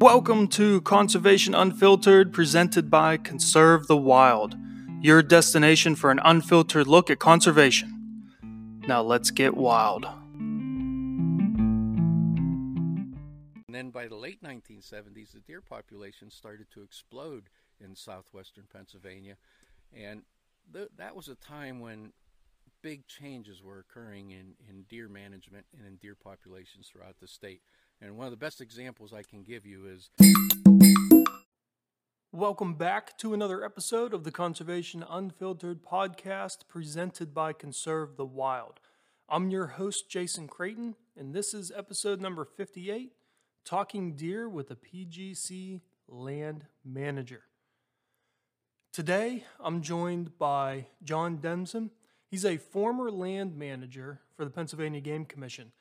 Welcome to Conservation Unfiltered, presented by Conserve the Wild, your destination for an unfiltered look at conservation. Now let's get wild. And then by the late 1970s, the deer population started to explode in southwestern Pennsylvania. And that was a time when big changes were occurring in deer management and in deer populations throughout the state. And one of the best examples I can give you is... Welcome back to another episode of the Conservation Unfiltered podcast presented by Conserve the Wild. I'm your host, Jason Creighton, and this is episode number 58, Talking Deer with a PGC Land Manager. Today, I'm joined by John Dzemyan. He's a former land manager for the Pennsylvania Game Commission.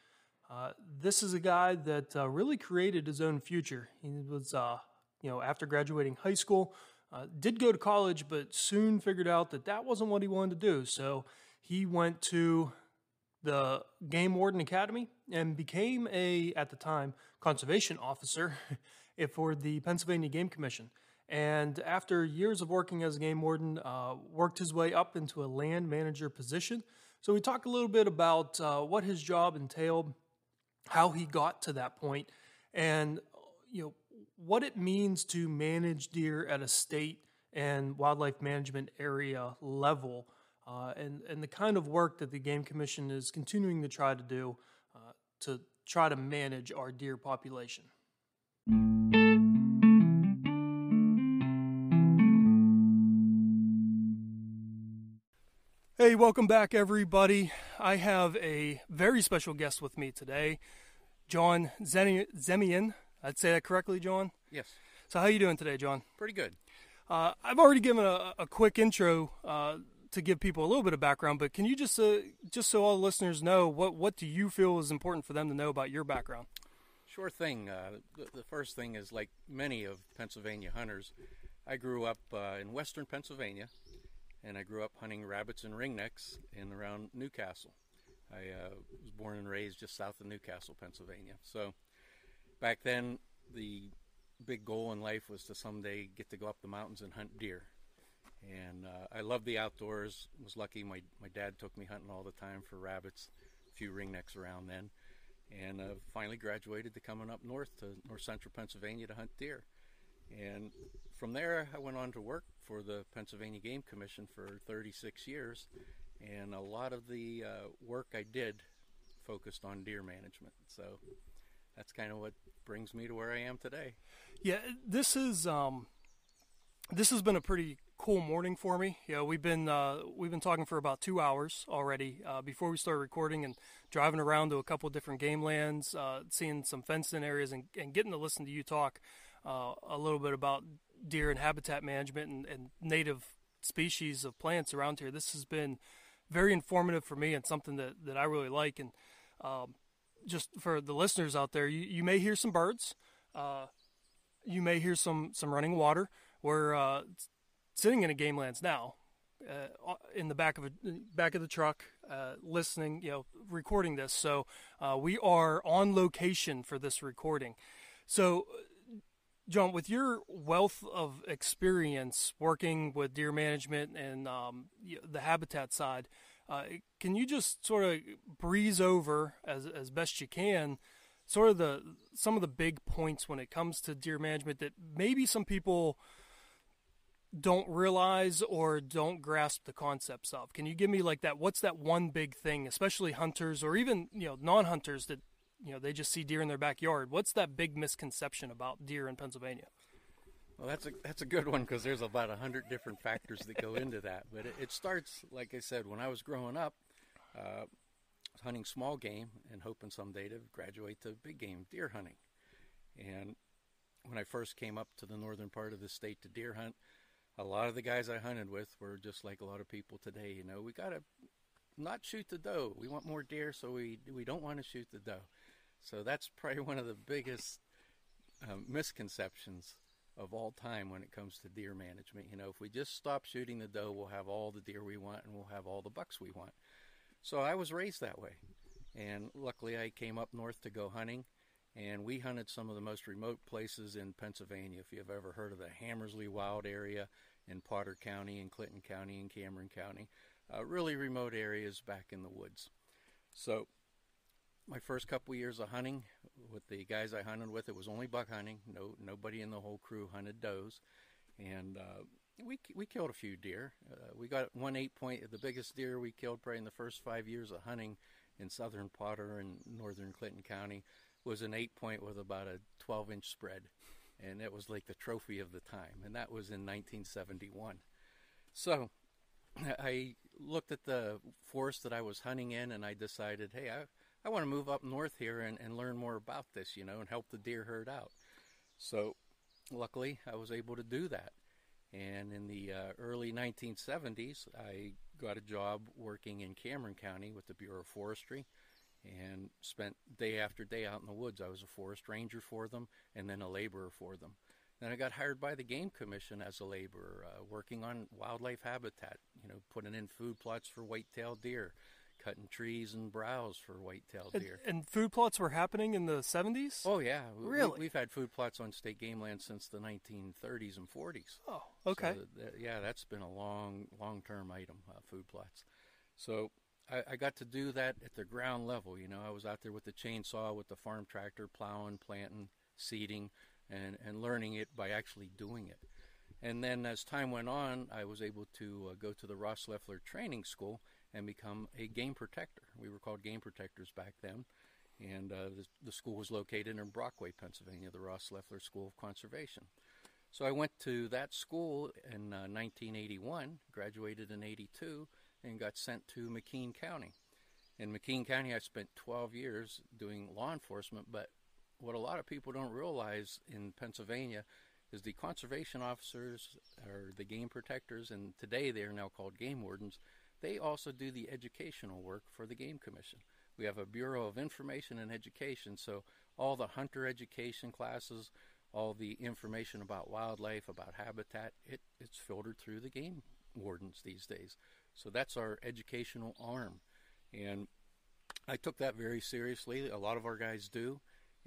This is a guy that really created his own future. He was, after graduating high school, did go to college, but soon figured out that wasn't what he wanted to do. So he went to the Game Warden Academy and became at the time, conservation officer for the Pennsylvania Game Commission. And after years of working as a game warden, worked his way up into a land manager position. So we talked a little bit about what his job entailed, how he got to that point, and what it means to manage deer at a state and wildlife management area level, and the kind of work that the Game Commission is continuing to try to do to try to manage our deer population. Hey, welcome back, everybody. I have a very special guest with me today, John Dzemyan. I'd say that correctly, John? Yes. So how are you doing today, John? Pretty good. I've already given a quick intro to give people a little bit of background, but can you just so all the listeners know, what do you feel is important for them to know about your background? Sure thing. The first thing is, like many of Pennsylvania hunters, I grew up in western Pennsylvania. And I grew up hunting rabbits and ringnecks in around Newcastle. I was born and raised just south of Newcastle, Pennsylvania. So back then, the big goal in life was to someday get to go up the mountains and hunt deer. And I loved the outdoors. Was lucky my dad took me hunting all the time for rabbits, a few ringnecks around then. And finally graduated to coming up north to north central Pennsylvania to hunt deer. And from there, I went on to work for the Pennsylvania Game Commission for 36 years, and a lot of the work I did focused on deer management. So that's kind of what brings me to where I am today. Yeah, this has been a pretty cool morning for me. We've been talking for about 2 hours already before we started recording, and driving around to a couple different game lands, seeing some fenced-in areas, and getting to listen to you talk. A little bit about deer and habitat management and native species of plants around here. This has been very informative for me and something that I really like. And just for the listeners out there, you may hear some birds. You may hear some running water. We're sitting in a game lands now in the back of the truck, listening, recording this. So we are on location for this recording. So John, with your wealth of experience working with deer management and the habitat side, can you just sort of breeze over as best you can, sort of some of the big points when it comes to deer management that maybe some people don't realize or don't grasp the concepts of? Can you give me like that? What's that one big thing, especially hunters or even non-hunters that they just see deer in their backyard? What's that big misconception about deer in Pennsylvania? Well, that's a good one, because there's about 100 different factors that go into that. But it starts, like I said, when I was growing up, hunting small game and hoping someday to graduate to big game deer hunting. And when I first came up to the northern part of the state to deer hunt, a lot of the guys I hunted with were just like a lot of people today. We got to not shoot the doe. We want more deer, so we don't want to shoot the doe. So that's probably one of the biggest misconceptions of all time when it comes to deer management. If we just stop shooting the doe, we'll have all the deer we want and we'll have all the bucks we want. So I was raised that way. And luckily I came up north to go hunting and we hunted some of the most remote places in Pennsylvania. If you've ever heard of the Hammersley Wild Area in Potter County and Clinton County and Cameron County, really remote areas back in the woods. So my first couple years of hunting with the guys I hunted with, it was only buck hunting. Nobody in the whole crew hunted does, and we killed a few deer. We got one 8-point, the biggest deer we killed probably in the first 5 years of hunting in southern Potter and northern Clinton County was an 8-point with about a 12-inch spread, and it was like the trophy of the time, and that was in 1971. So I looked at the forest that I was hunting in, and I decided, hey, I want to move up north here and learn more about this, you know, and help the deer herd out. So luckily I was able to do that. And in the early 1970s, I got a job working in Cameron County with the Bureau of Forestry and spent day after day out in the woods. I was a forest ranger for them and then a laborer for them. Then I got hired by the Game Commission as a laborer, working on wildlife habitat, you know, putting in food plots for white-tailed deer, cutting trees and browse for white-tailed deer. And food plots were happening in the 70s? Oh, yeah. Really? We've had food plots on state game land since the 1930s and 40s. Oh, okay. So yeah, that's been a long-term item, food plots. So I got to do that at the ground level. You know, I was out there with the chainsaw, with the farm tractor, plowing, planting, seeding, and learning it by actually doing it. And then as time went on, I was able to go to the Ross Leffler Training School and become a game protector. We were called game protectors back then. And the school was located in Brockway, Pennsylvania, the Ross Leffler School of Conservation. So I went to that school in 1981, graduated in 82, and got sent to McKean County. In McKean County, I spent 12 years doing law enforcement, but what a lot of people don't realize in Pennsylvania is the conservation officers or the game protectors, and today they are now called game wardens, they also do the educational work for the Game Commission. We have a Bureau of Information and Education, so all the hunter education classes, all the information about wildlife, about habitat, it's filtered through the game wardens these days. So that's our educational arm. And I took that very seriously. A lot of our guys do,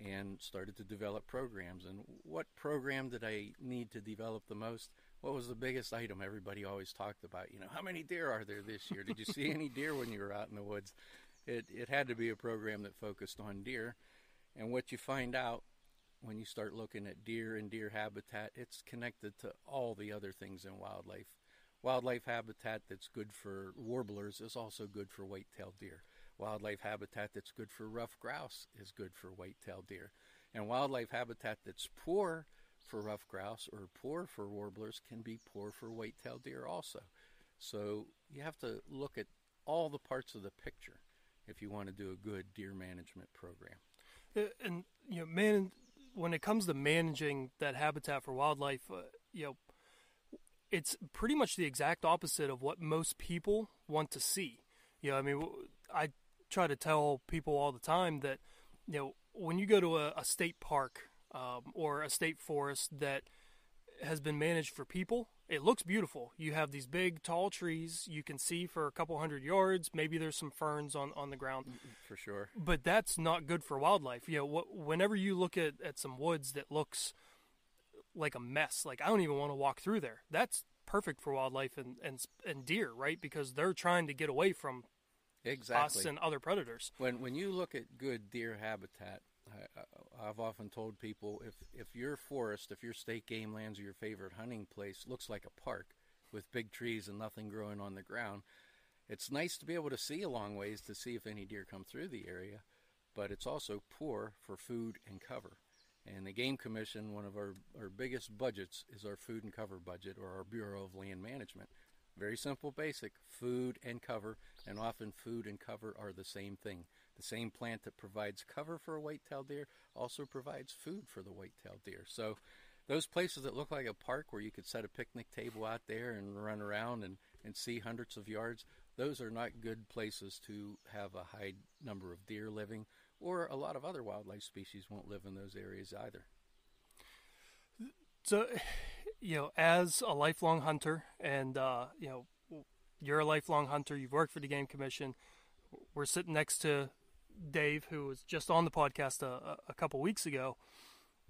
and started to develop programs. And what program did I need to develop the most? What was the biggest item everybody always talked about? You know, how many deer are there this year? Did you see any deer when you were out in the woods? It had to be a program that focused on deer. And what you find out when you start looking at deer and deer habitat, it's connected to all the other things in wildlife. Wildlife habitat that's good for warblers is also good for white-tailed deer. Wildlife habitat that's good for rough grouse is good for white-tailed deer. And wildlife habitat that's poor for rough grouse or poor for warblers can be poor for white-tailed deer also. So you have to look at all the parts of the picture if you want to do a good deer management program. And, you know, when it comes to managing that habitat for wildlife, you know, it's pretty much the exact opposite of what most people want to see. You know, I mean, I try to tell people all the time that, you know, when you go to a state park or a state forest that has been managed for people, it looks beautiful. You have these big, tall trees you can see for a couple hundred yards. Maybe there's some ferns on the ground. For sure. But that's not good for wildlife. You know, whenever you look at some woods that looks like a mess, like I don't even want to walk through there, that's perfect for wildlife and deer, right? Because they're trying to get away from us and other predators. When you look at good deer habitat, I've often told people, if your forest, if your state game lands or your favorite hunting place looks like a park with big trees and nothing growing on the ground, it's nice to be able to see a long ways to see if any deer come through the area, but it's also poor for food and cover. And the Game Commission, one of our biggest budgets is our food and cover budget, or our Bureau of Land Management. Very simple, basic, food and cover, and often food and cover are the same thing. The same plant that provides cover for a white-tailed deer also provides food for the white-tailed deer. So those places that look like a park where you could set a picnic table out there and run around and see hundreds of yards, those are not good places to have a high number of deer living, or a lot of other wildlife species won't live in those areas either. So, you know, as a lifelong hunter, and, you know, you're a lifelong hunter, you've worked for the Game Commission, we're sitting next to Dave, who was just on the podcast a couple weeks ago,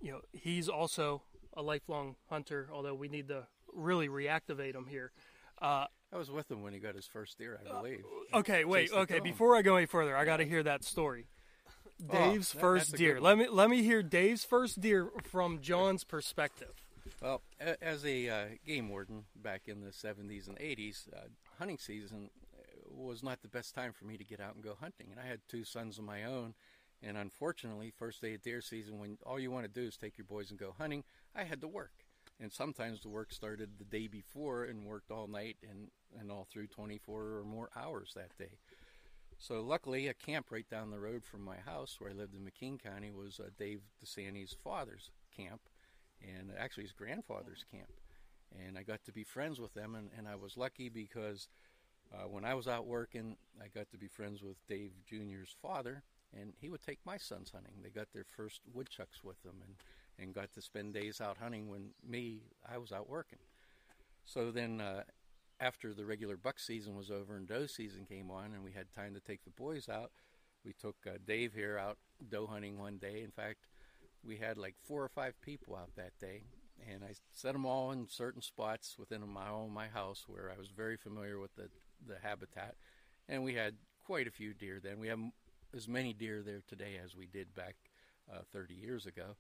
you know, he's also a lifelong hunter, although we need to really reactivate him here. I was with him when he got his first deer, I believe. Okay, wait. Okay, before I go any further, I got to hear that story. Dave's first deer. Let me hear Dave's first deer from John's perspective. Well, as a game warden back in the 70s and 80s, hunting season was not the best time for me to get out and go hunting. And I had two sons of my own. And unfortunately, first day of deer season, when all you want to do is take your boys and go hunting, I had to work. And sometimes the work started the day before and worked all night and all through 24 or more hours that day. So luckily, a camp right down the road from my house where I lived in McKean County was Dave DeSantis' father's camp, and actually his grandfather's camp. And I got to be friends with them, and I was lucky because when I was out working, I got to be friends with Dave Jr.'s father, and he would take my sons hunting. They got their first woodchucks with them and got to spend days out hunting when I was out working. So then after the regular buck season was over and doe season came on and we had time to take the boys out, we took Dave here out doe hunting one day. In fact, we had like 4 or 5 people out that day, and I set them all in certain spots within a mile of my house where I was very familiar with the habitat, and we had quite a few deer then. We have as many deer there today as we did back 30 years ago.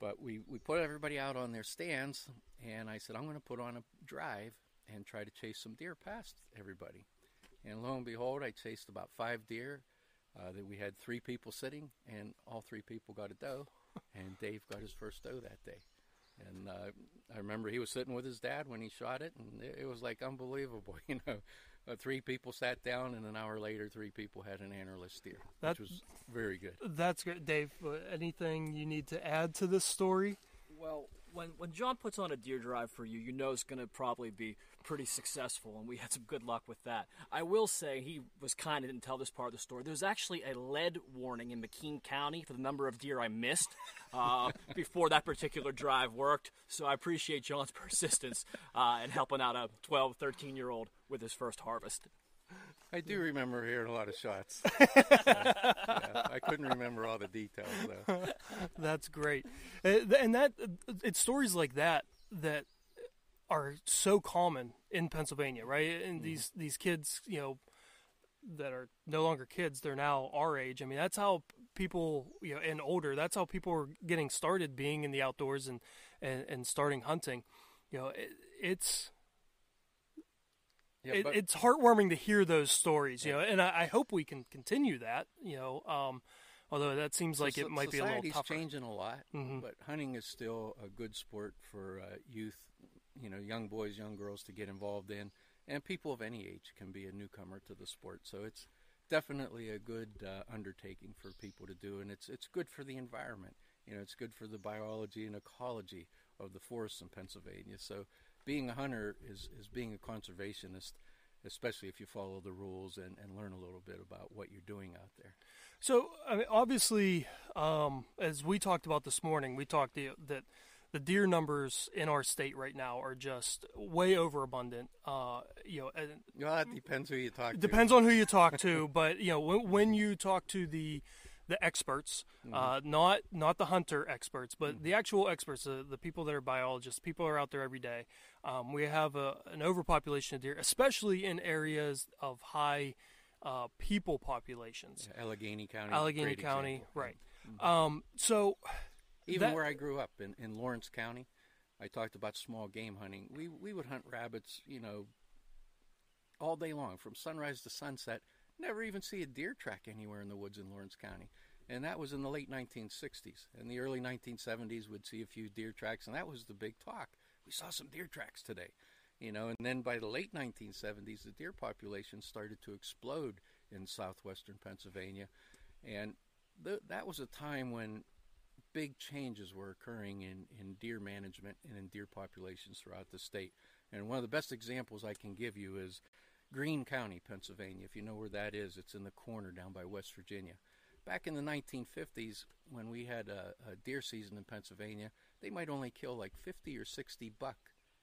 But we put everybody out on their stands, and I said, I'm going to put on a drive and try to chase some deer past everybody. And lo and behold, I chased about 5 deer. That we had 3 people sitting, and all 3 people got a doe, and Dave got his first doe that day. And I remember he was sitting with his dad when he shot it, and it was like unbelievable, you know. 3 people sat down, and an hour later, 3 people had an antlerless deer, which was very good. That's great. Dave, anything you need to add to this story? Well, when John puts on a deer drive for you, you know it's going to probably be pretty successful, and we had some good luck with that. I will say he was kind and didn't tell this part of the story. There's actually a lead warning in McKean County for the number of deer I missed before that particular drive worked, so I appreciate John's persistence in helping out a 12-, 13-year-old with his first harvest. I do remember hearing a lot of shots. I couldn't remember all the details, though. That's great. And it's stories like that are so common in Pennsylvania, right? And these kids, you know, that are no longer kids, they're now our age. I mean, that's how people, you know, and older, that's how people are getting started being in the outdoors and starting hunting. You know, it's... Yeah, it's heartwarming to hear those stories, you know, and I hope we can continue that, you know, although that seems like it might be a little tougher. Society's changing a lot, but hunting is still a good sport for youth, you know, young boys, young girls to get involved in, and people of any age can be a newcomer to the sport, so it's definitely a good undertaking for people to do, and it's good for the environment, you know, it's good for the biology and ecology of the forests in Pennsylvania, so... Being a hunter is being a conservationist, especially if you follow the rules and learn a little bit about what you're doing out there. So, I mean, obviously, as we talked about this morning, we talked that the deer numbers in our state right now are just way overabundant. You know, that depends who you talk to. Depends on who you talk to, but you know, when you talk to the experts, not the hunter experts, but the actual experts, the people that are biologists, people are out there every day. We have an overpopulation of deer, especially in areas of high people populations. Yeah, Allegheny County, right. So even where I grew up in Lawrence County, I talked about small game hunting. We would hunt rabbits, you know, all day long from sunrise to sunset. Never even see a deer track anywhere in the woods in Lawrence County. And that was in the late 1960s. In the early 1970s, we'd see a few deer tracks, and that was the big talk. We saw some deer tracks today, you know. And then by the late 1970s, the deer population started to explode in southwestern Pennsylvania. And that was a time when big changes were occurring in deer management and in deer populations throughout the state. And one of the best examples I can give you is Greene County, Pennsylvania, if you know where that is. It's in the corner down by West Virginia. Back in the 1950s, when we had a deer season in Pennsylvania, they might only kill like 50 or 60 buck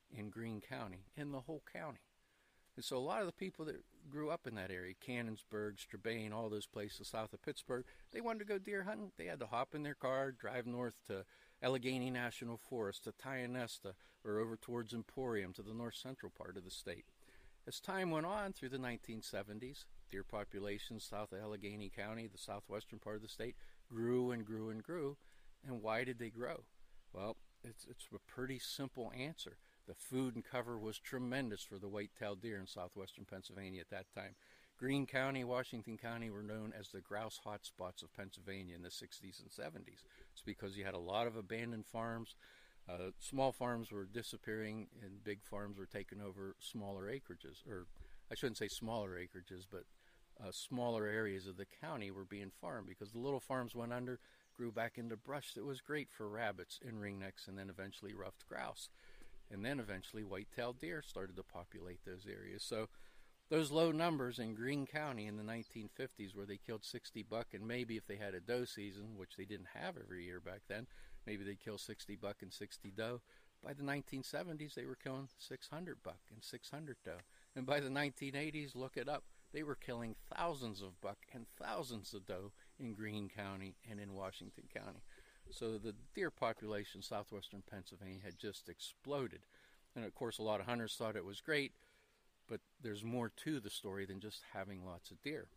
in Greene County, in the whole county. And so a lot of the people that grew up in that area, Cannonsburg, Strabane, all those places south of Pittsburgh, they wanted to go deer hunting. They had to hop in their car, drive north to Allegheny National Forest, to Tionesta, or over towards Emporium, to the north central part of the state. As time went on through the 1970s, deer populations south of Allegheny County, the southwestern part of the state, grew and grew and grew. And why did they grow? Well, it's a pretty simple answer. The food and cover was tremendous for the white-tailed deer in southwestern Pennsylvania at that time. Greene County, Washington County were known as the grouse hotspots of Pennsylvania in the 60s and 70s. It's because you had a lot of abandoned farms. Small farms were disappearing and big farms were taking over smaller acreages. Or I shouldn't say smaller acreages, but smaller areas of the county were being farmed because the little farms went under, grew back into brush that was great for rabbits and ringnecks and then eventually ruffed grouse. And then eventually white-tailed deer started to populate those areas. So those low numbers in Greene County in the 1950s where they killed 60 buck, and maybe if they had a doe season, which they didn't have every year back then, maybe they'd kill 60 buck and 60 doe. By the 1970s, they were killing 600 buck and 600 doe. And by the 1980s, look it up, they were killing thousands of buck and thousands of doe in Greene County and in Washington County. So the deer population in southwestern Pennsylvania had just exploded. And of course, a lot of hunters thought it was great, but there's more to the story than just having lots of deer.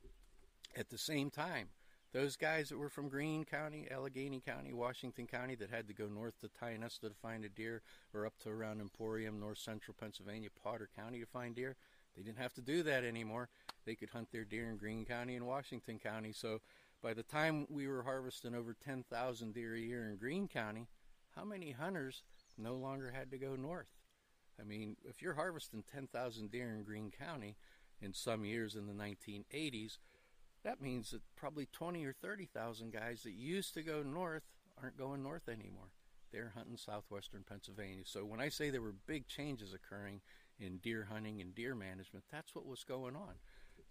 At the same time, those guys that were from Greene County, Allegheny County, Washington County that had to go north to Tionesta to find a deer or up to around Emporium, north central Pennsylvania, Potter County to find deer, they didn't have to do that anymore. They could hunt their deer in Greene County and Washington County. So by the time we were harvesting over 10,000 deer a year in Greene County, how many hunters no longer had to go north? I mean, if you're harvesting 10,000 deer in Greene County in some years in the 1980s, that means that probably 20 or 30,000 guys that used to go north aren't going north anymore. They're hunting southwestern Pennsylvania. So when I say there were big changes occurring in deer hunting and deer management, that's what was going on.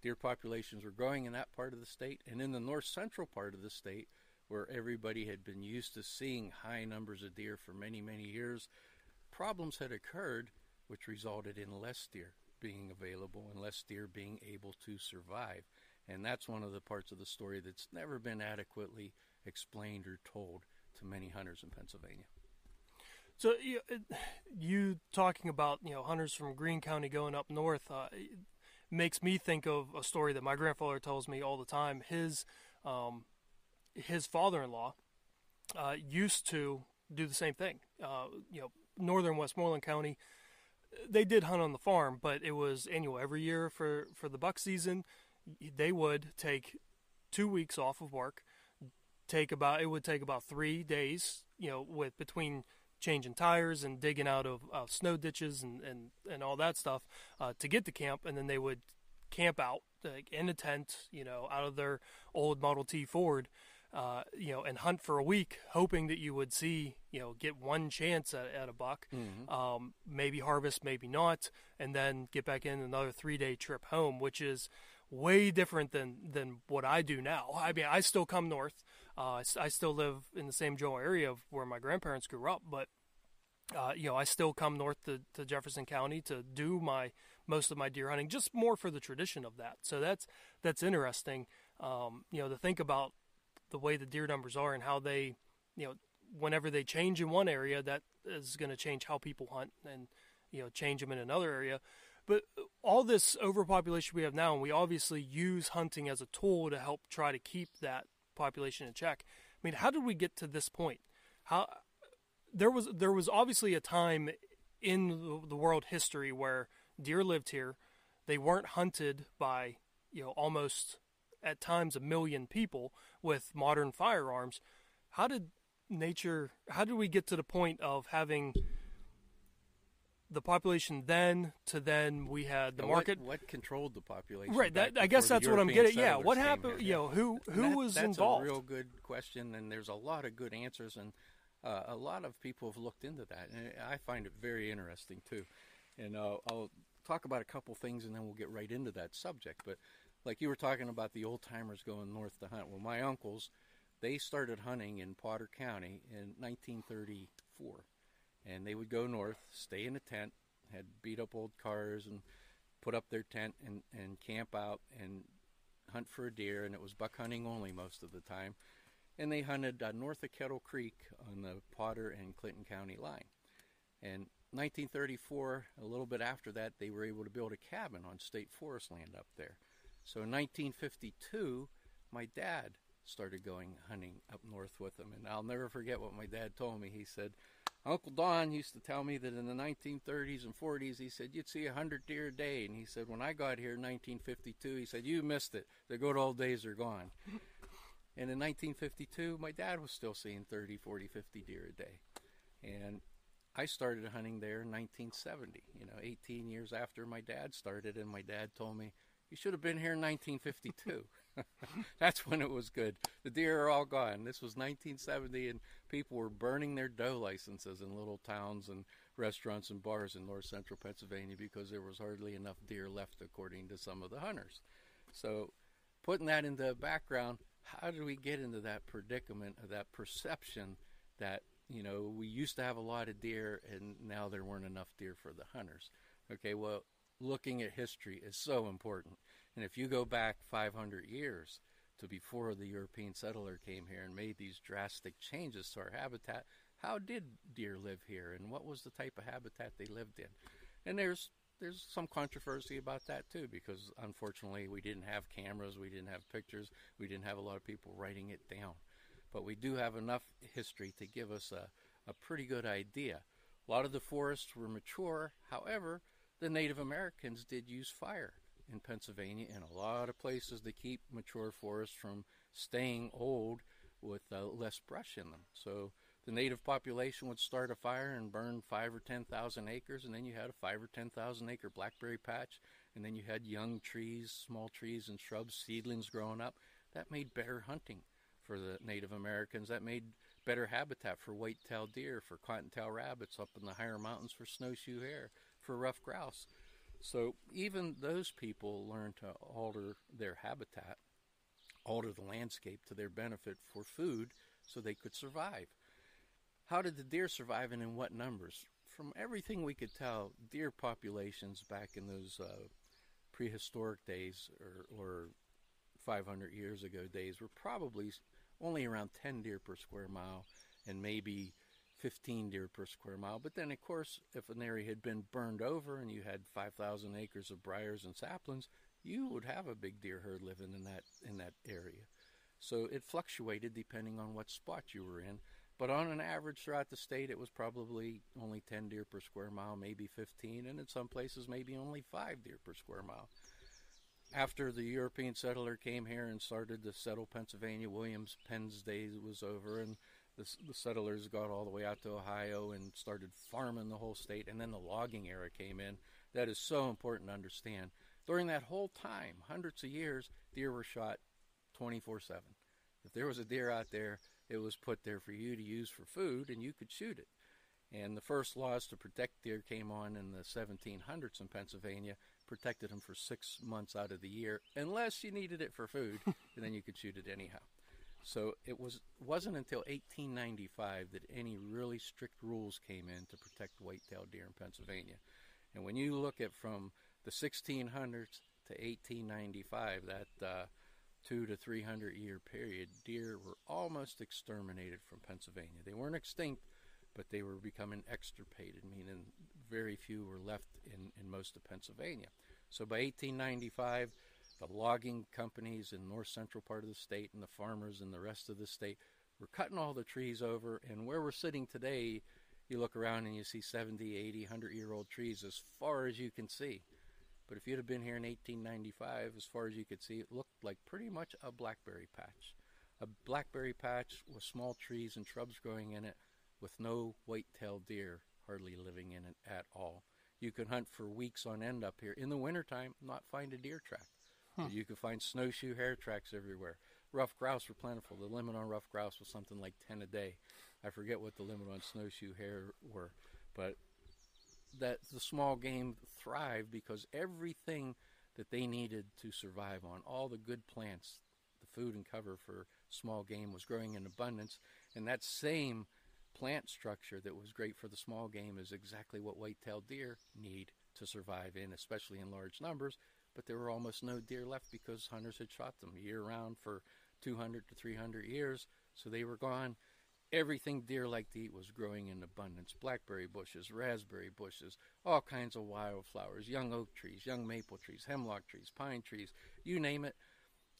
Deer populations were growing in that part of the state and in the north central part of the state where everybody had been used to seeing high numbers of deer for many, many years. Problems had occurred which resulted in less deer being available and less deer being able to survive. And that's one of the parts of the story that's never been adequately explained or told to many hunters in Pennsylvania. So you talking about, you know, hunters from Greene County going up north makes me think of a story that my grandfather tells me all the time. His father-in-law used to do the same thing. You know, northern Westmoreland County, they did hunt on the farm, but it was annual every year for the buck season. They would take 2 weeks off of work. It would take about 3 days, you know, with between changing tires and digging out of snow ditches and all that stuff to get to camp. And then they would camp out in a tent, you know, out of their old Model T Ford, you know, and hunt for a week, hoping that you would see, you know, get one chance at a buck, maybe harvest, maybe not, and then get back in another 3-day trip home, which is way different than what I do now. I mean, I still come north. I still live in the same general area of where my grandparents grew up, but you know, I still come north to Jefferson County to do most of my deer hunting, just more for the tradition of that. So that's interesting. You know, to think about the way the deer numbers are and how they, you know, whenever they change in one area, that is going to change how people hunt and, you know, change them in another area. But all this overpopulation we have now, and we obviously use hunting as a tool to help try to keep that population in check. I mean, how did we get to this point? How there was obviously a time in the world history where deer lived here. They weren't hunted by, you know, almost at times 1 million people with modern firearms. How did we get to the point of having the population then to then we had the market? What controlled the population? Right. I guess that's what I'm getting. Yeah. What happened? You know, who was involved? That's a real good question, and there's a lot of good answers, and a lot of people have looked into that, and I find it very interesting too. And I'll talk about a couple things, and then we'll get right into that subject. But like you were talking about the old timers going north to hunt. Well, my uncles, they started hunting in Potter County in 1934. And they would go north, stay in a tent, had beat up old cars and put up their tent and camp out and hunt for a deer, and it was buck hunting only most of the time. And they hunted north of Kettle Creek on the Potter and Clinton County line. And 1934, a little bit after that, they were able to build a cabin on state forest land up there. So in 1952, my dad started going hunting up north with him. And I'll never forget what my dad told me. He said, Uncle Don used to tell me that in the 1930s and 40s, he said, you'd see 100 deer a day. And he said, when I got here in 1952, he said, you missed it. The good old days are gone. And in 1952, my dad was still seeing 30, 40, 50 deer a day. And I started hunting there in 1970, 18 years after my dad started. And my dad told me, you should have been here in 1952. That's when it was good. The deer are all gone. This was 1970, and people were burning their doe licenses in little towns and restaurants and bars in north central Pennsylvania because there was hardly enough deer left, according to some of the hunters. So putting that into the background, how did we get into that predicament of that perception that, we used to have a lot of deer and now there weren't enough deer for the hunters? Okay, well, looking at history is so important. And if you go back 500 years to before the European settler came here and made these drastic changes to our habitat, how did deer live here and what was the type of habitat they lived in? And there's some controversy about that too, because unfortunately we didn't have cameras, we didn't have pictures, we didn't have a lot of people writing it down. But we do have enough history to give us a pretty good idea. A lot of the forests were mature, however, the Native Americans did use fire in Pennsylvania and a lot of places to keep mature forests from staying old with less brush in them. So the native population would start a fire and burn 5,000 or 10,000 acres, and then you had a 5,000 or 10,000 acre blackberry patch, and then you had young trees, small trees and shrubs, seedlings growing up. That made better hunting for the Native Americans. That made better habitat for white-tailed deer, for cottontail rabbits up in the higher mountains, for snowshoe hare, for rough grouse. So even those people learned to alter their habitat, alter the landscape to their benefit for food so they could survive. How did the deer survive and in what numbers? From everything we could tell, deer populations back in those prehistoric days or 500 years ago days were probably only around 10 deer per square mile and maybe 15 deer per square mile. But then, of course, if an area had been burned over and you had 5,000 acres of briars and saplings, you would have a big deer herd living in that area. So it fluctuated depending on what spot you were in. But on an average throughout the state, it was probably only 10 deer per square mile, maybe 15, and in some places maybe only 5 deer per square mile. After the European settler came here and started to settle Pennsylvania, Williams Penn's day was over, and the settlers got all the way out to Ohio and started farming the whole state, and then the logging era came in. That is so important to understand. During that whole time, hundreds of years, deer were shot 24/7. If there was a deer out there, it was put there for you to use for food, and you could shoot it. And the first laws to protect deer came on in the 1700s in Pennsylvania, protected them for 6 months out of the year, unless you needed it for food, and then you could shoot it anyhow. So it wasn't until 1895 that any really strict rules came in to protect white-tailed deer in Pennsylvania. And when you look at from the 1600s to 1895, that 200 to 300 year period, deer were almost exterminated from Pennsylvania. They weren't extinct, but they were becoming extirpated, meaning very few were left in most of Pennsylvania. So by 1895, the logging companies in north central part of the state and the farmers in the rest of the state were cutting all the trees over. And where we're sitting today, you look around and you see 70, 80, 100-year-old trees as far as you can see. But if you'd have been here in 1895, as far as you could see, it looked like pretty much a blackberry patch. A blackberry patch with small trees and shrubs growing in it, with no white-tailed deer hardly living in it at all. You can hunt for weeks on end up here. In the wintertime, not find a deer track. Huh. You can find snowshoe hare tracks everywhere. Rough grouse were plentiful. The limit on rough grouse was something like 10 a day. I forget what the limit on snowshoe hare were. But that the small game thrived because everything that they needed to survive on, all the good plants, the food and cover for small game was growing in abundance. And that same plant structure that was great for the small game is exactly what white-tailed deer need to survive in, especially in large numbers, but there were almost no deer left because hunters had shot them year-round for 200 to 300 years, so they were gone. Everything deer liked to eat was growing in abundance. Blackberry bushes, raspberry bushes, all kinds of wildflowers, young oak trees, young maple trees, hemlock trees, pine trees, you name it.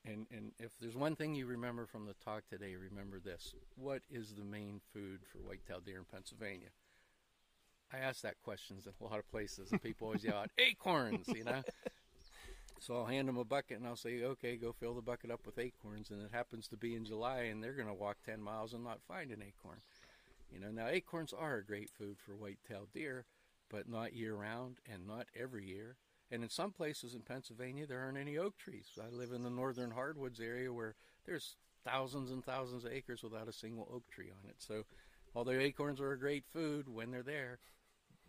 And if there's one thing you remember from the talk today, remember this. What is the main food for white-tailed deer in Pennsylvania? I ask that question in a lot of places, and people always yell out, acorns, you know? So I'll hand them a bucket, and I'll say, okay, go fill the bucket up with acorns. And it happens to be in July, and they're going to walk 10 miles and not find an acorn. You know, now acorns are a great food for white-tailed deer, but not year-round and not every year. And in some places in Pennsylvania, there aren't any oak trees. I live in the northern hardwoods area where there's thousands and thousands of acres without a single oak tree on it. So although acorns are a great food when they're there,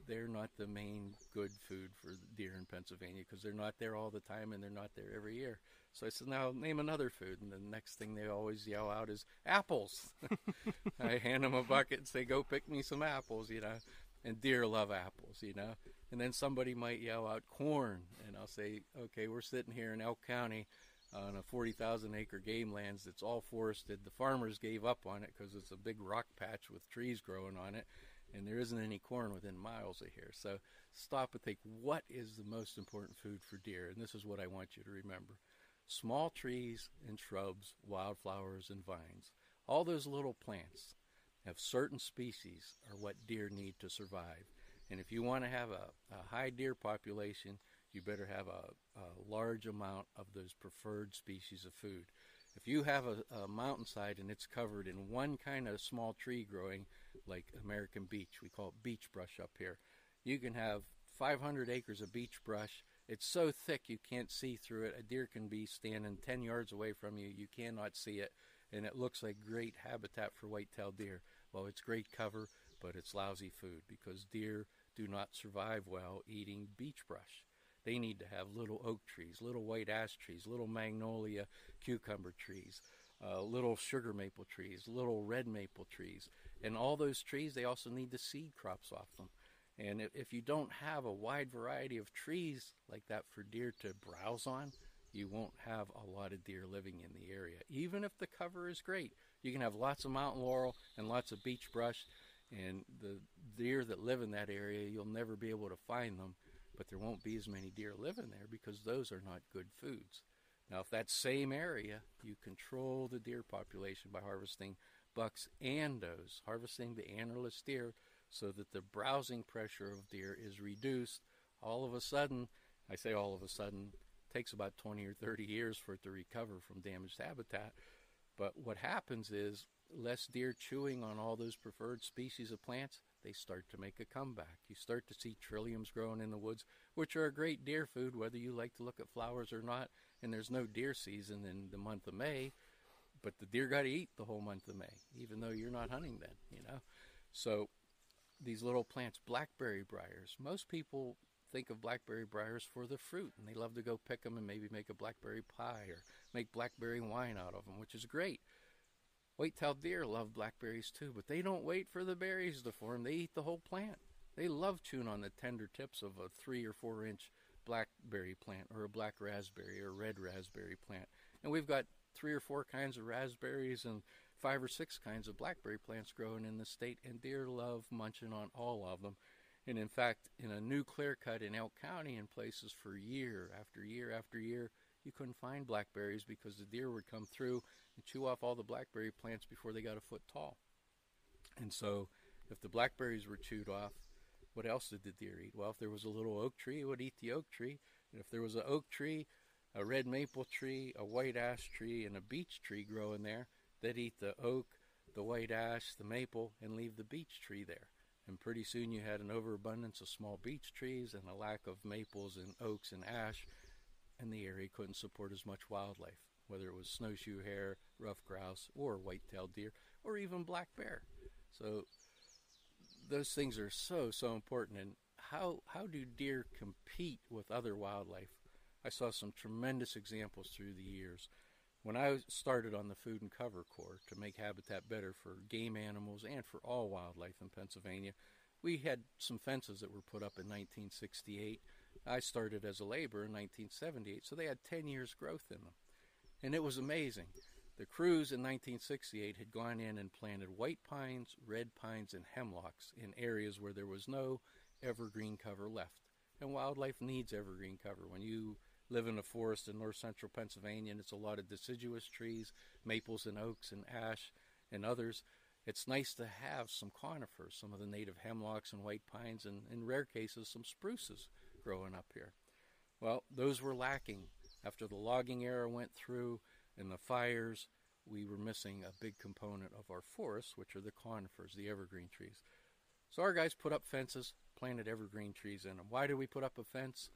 they're not the main good food for deer in Pennsylvania because they're not there all the time and they're not there every year. So I said, now name another food. And the next thing they always yell out is apples. I hand them a bucket and say, go pick me some apples, you know. And deer love apples, you know. And then somebody might yell out corn. And I'll say, okay, we're sitting here in Elk County on a 40,000-acre game lands that's all forested. The farmers gave up on it because it's a big rock patch with trees growing on it. And there isn't any corn within miles of here. So stop and think, what is the most important food for deer? And this is what I want you to remember. Small trees and shrubs, wildflowers and vines. All those little plants of certain species are what deer need to survive. And if you want to have a high deer population, you better have a large amount of those preferred species of food. If you have a mountainside and it's covered in one kind of small tree growing, like American beech, we call it beech brush up here, you can have 500 acres of beech brush. It's so thick you can't see through it. A deer can be standing 10 yards away from you. You cannot see it. And it looks like great habitat for white-tailed deer. Well, it's great cover, but it's lousy food because deer do not survive well eating beech brush. They need to have little oak trees, little white ash trees, little magnolia cucumber trees, little sugar maple trees, little red maple trees. And all those trees, they also need the seed crops off them. And if you don't have a wide variety of trees like that for deer to browse on, you won't have a lot of deer living in the area. Even if the cover is great, you can have lots of mountain laurel and lots of beech brush, and the deer that live in that area, you'll never be able to find them, but there won't be as many deer living there because those are not good foods. Now, if that same area, you control the deer population by harvesting bucks and does, harvesting the antlerless deer so that the browsing pressure of deer is reduced, all of a sudden, I say all of a sudden, takes about 20 or 30 years for it to recover from damaged habitat. But what happens is less deer chewing on all those preferred species of plants, they start to make a comeback. You start to see trilliums growing in the woods, which are a great deer food, whether you like to look at flowers or not. And there's no deer season in the month of May, but the deer got to eat the whole month of May, even though you're not hunting then, you know. So these little plants, blackberry briars, most people think of blackberry briars for the fruit, and they love to go pick them and maybe make a blackberry pie or make blackberry wine out of them, which is great. White-tailed deer love blackberries too, but they don't wait for the berries to form. They eat the whole plant. They love chewing on the tender tips of a 3 or 4 inch blackberry plant or a black raspberry or red raspberry plant. And we've got 3 or 4 kinds of raspberries and 5 or 6 kinds of blackberry plants growing in the state, and deer love munching on all of them. And in fact, in a new clear cut in Elk County, in places for year after year after year, you couldn't find blackberries because the deer would come through and chew off all the blackberry plants before they got a foot tall. And so if the blackberries were chewed off, what else did the deer eat? Well, if there was a little oak tree, it would eat the oak tree. And if there was an oak tree, a red maple tree, a white ash tree, and a beech tree growing there, they'd eat the oak, the white ash, the maple, and leave the beech tree there. And pretty soon you had an overabundance of small beech trees and a lack of maples and oaks and ash, and the area couldn't support as much wildlife, whether it was snowshoe hare, rough grouse, or white-tailed deer, or even black bear. So those things are so important. And how do deer compete with other wildlife? I saw some tremendous examples through the years. When I started on the Food and Cover Corps to make habitat better for game animals and for all wildlife in Pennsylvania, we had some fences that were put up in 1968 I started as a laborer in 1978, so they had 10 years growth in them. And it was amazing. The crews in 1968 had gone in and planted white pines, red pines, and hemlocks in areas where there was no evergreen cover left. And wildlife needs evergreen cover. When you live in a forest in north central Pennsylvania and it's a lot of deciduous trees, maples and oaks and ash and others, it's nice to have some conifers, some of the native hemlocks and white pines, and in rare cases some spruces growing up here. Well, those were lacking. After the logging era went through and the fires, we were missing a big component of our forests, which are the conifers, the evergreen trees. So our guys put up fences, planted evergreen trees in them. Why did we put up a fence?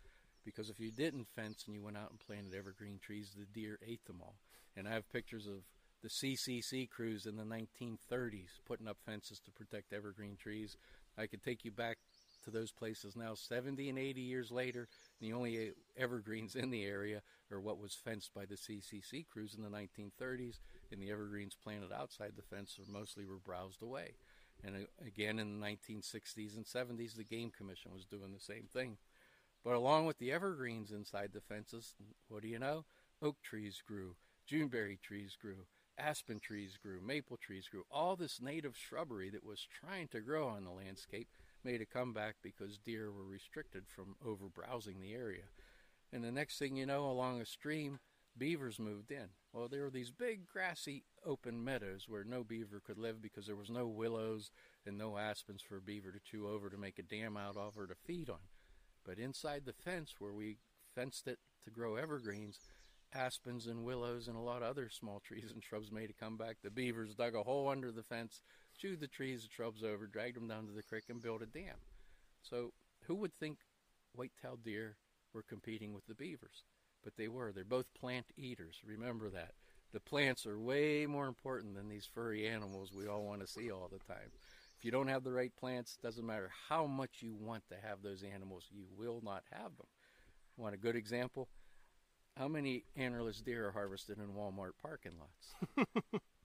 Because if you didn't fence and you went out and planted evergreen trees, the deer ate them all. And I have pictures of the CCC crews in the 1930s putting up fences to protect evergreen trees. I could take you back to those places now 70 and 80 years later, and the only evergreens in the area are what was fenced by the CCC crews in the 1930s, and the evergreens planted outside the fence are mostly were browsed away. And again, in the 1960s and 70s, the Game Commission was doing the same thing. But along with the evergreens inside the fences, what do you know? Oak trees grew, Juneberry trees grew, aspen trees grew, maple trees grew. All this native shrubbery that was trying to grow on the landscape made a comeback because deer were restricted from over browsing the area. And the next thing you know, along a stream, beavers moved in. Well, there were these big grassy open meadows where no beaver could live because there was no willows and no aspens for a beaver to chew over to make a dam out of or to feed on. But inside the fence where we fenced it to grow evergreens, aspens and willows and a lot of other small trees and shrubs made a comeback. The beavers dug a hole under the fence, chewed the trees and shrubs over, dragged them down to the creek, and built a dam. So who would think white-tailed deer were competing with the beavers? But they were. They're both plant eaters. Remember that. The plants are way more important than these furry animals we all want to see all the time. If you don't have the right plants, it doesn't matter how much you want to have those animals, you will not have them. Want a good example? How many antlerless deer are harvested in Walmart parking lots?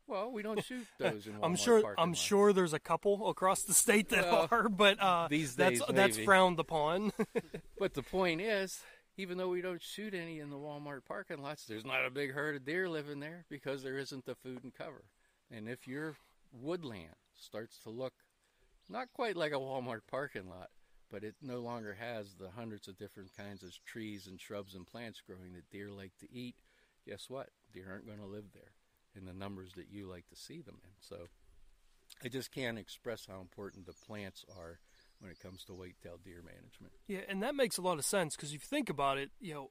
Well, we don't shoot those in Walmart parking lots. I'm sure there's a couple across the state that are, but these days, that's frowned upon. But the point is, even though we don't shoot any in the Walmart parking lots, there's not a big herd of deer living there because there isn't the food and cover. And if your woodland starts to look not quite like a Walmart parking lot, but it no longer has the hundreds of different kinds of trees and shrubs and plants growing that deer like to eat, guess what? Deer aren't going to live there in the numbers that you like to see them in. So I just can't express how important the plants are when it comes to white-tailed deer management. Yeah, and that makes a lot of sense because if you think about it, you know,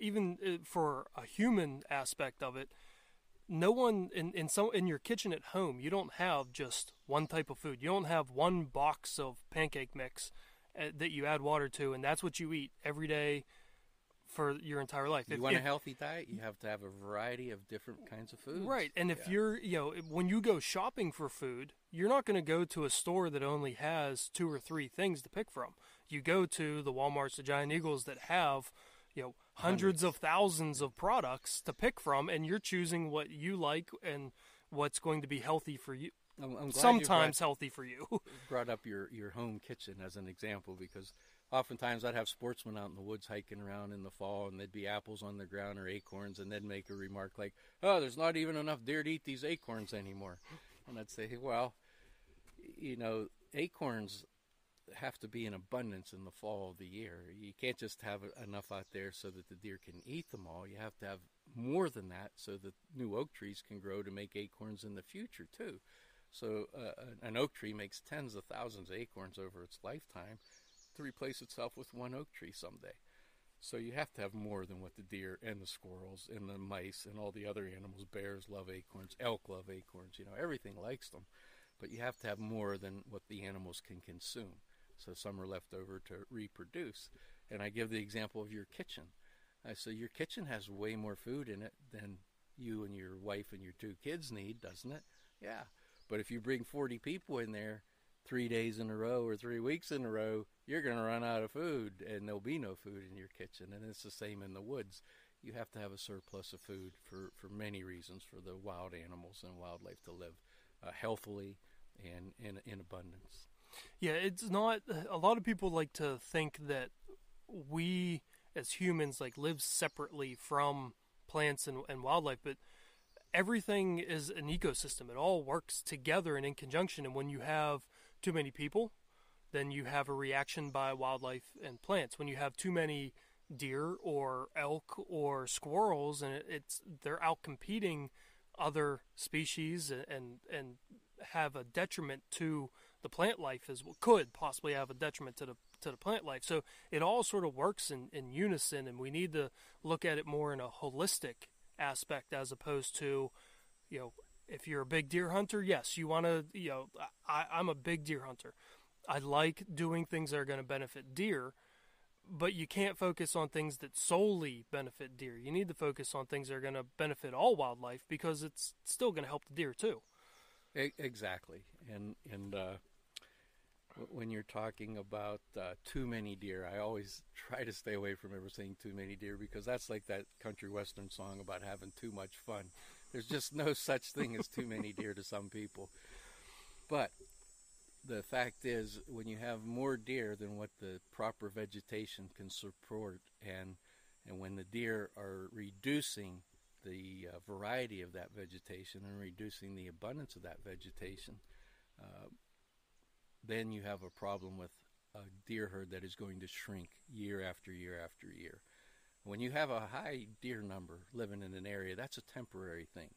even for a human aspect of it, no one in your kitchen at home, you don't have just one type of food. You don't have one box of pancake mix that you add water to, and that's what you eat every day for your entire life. If you want a healthy diet, you have to have a variety of different kinds of foods. Right, and if you're, you know, when you go shopping for food, you're not going to go to a store that only has 2 or 3 things to pick from. You go to the Walmarts, the Giant Eagles that have, you know, hundreds of thousands of products to pick from, and you're choosing what you like and what's going to be healthy for you. I'm sometimes healthy for you. Brought up your home kitchen as an example, because oftentimes I'd have sportsmen out in the woods hiking around in the fall, and there'd be apples on the ground or acorns, and they'd make a remark like, "Oh, there's not even enough deer to eat these acorns anymore." And I'd say, well, you know, acorns have to be in abundance in the fall of the year. You can't just have enough out there so that the deer can eat them all. You have to have more than that so that new oak trees can grow to make acorns in the future too. So an oak tree makes tens of thousands of acorns over its lifetime to replace itself with one oak tree someday. So you have to have more than what the deer and the squirrels and the mice and all the other animals, bears love acorns, elk love acorns, you know, everything likes them. But you have to have more than what the animals can consume. So some are left over to reproduce. And I give the example of your kitchen. I say your kitchen has way more food in it than you and your wife and your 2 kids need, doesn't it? Yeah. But if you bring 40 people in there 3 days in a row or 3 weeks in a row, you're going to run out of food and there'll be no food in your kitchen. And it's the same in the woods. You have to have a surplus of food for many reasons for the wild animals and wildlife to live healthily and in abundance. Yeah, it's not, a lot of people like to think that we as humans like live separately from plants and wildlife, but everything is an ecosystem. It all works together and in conjunction. And when you have too many people, then you have a reaction by wildlife and plants. When you have too many deer or elk or squirrels, and they're out competing other species and have a detriment to the plant life, as well, could possibly have a detriment to the plant life. So it all sort of works in unison, and we need to look at it more in a holistic aspect as opposed to, you know, if you're a big deer hunter, yes, you want to, you know, I'm a big deer hunter. I like doing things that are going to benefit deer, but you can't focus on things that solely benefit deer. You need to focus on things that are going to benefit all wildlife, because it's still going to help the deer too. Exactly. And when you're talking about too many deer, I always try to stay away from ever saying too many deer, because that's like that country western song about having too much fun. There's just no such thing as too many deer to some people. But the fact is, when you have more deer than what the proper vegetation can support, and when the deer are reducing the variety of that vegetation and reducing the abundance of that vegetation, then you have a problem with a deer herd that is going to shrink year after year after year. When you have a high deer number living in an area, that's a temporary thing,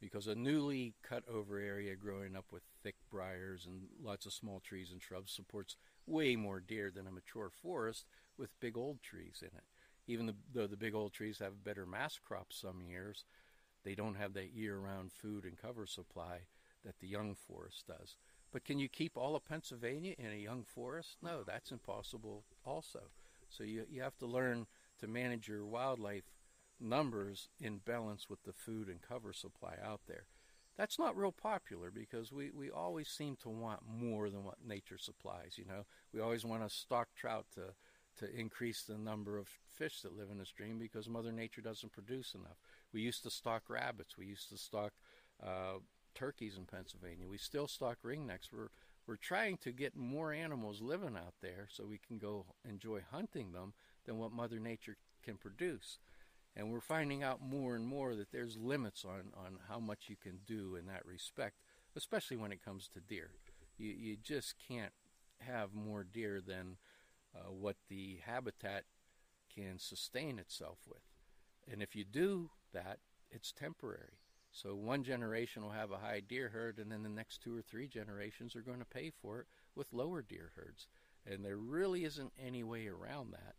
because a newly cut over area growing up with thick briars and lots of small trees and shrubs supports way more deer than a mature forest with big old trees in it. Though the big old trees have better mass crops some years, they don't have that year-round food and cover supply that the young forest does. But can you keep all of Pennsylvania in a young forest? No, that's impossible also. So you have to learn to manage your wildlife numbers in balance with the food and cover supply out there. That's not real popular, because we always seem to want more than what nature supplies, you know. We always want to stock trout to increase the number of fish that live in a stream, because Mother Nature doesn't produce enough. We used to stock rabbits. We used to stock turkeys in Pennsylvania. We still stock ringnecks. We're trying to get more animals living out there so we can go enjoy hunting them than what Mother Nature can produce. And we're finding out more and more that there's limits on how much you can do in that respect, especially when it comes to deer. You just can't have more deer than what the habitat can sustain itself with. And if you do that, it's temporary. So one generation will have a high deer herd, and then the next two or three generations are going to pay for it with lower deer herds. And there really isn't any way around that.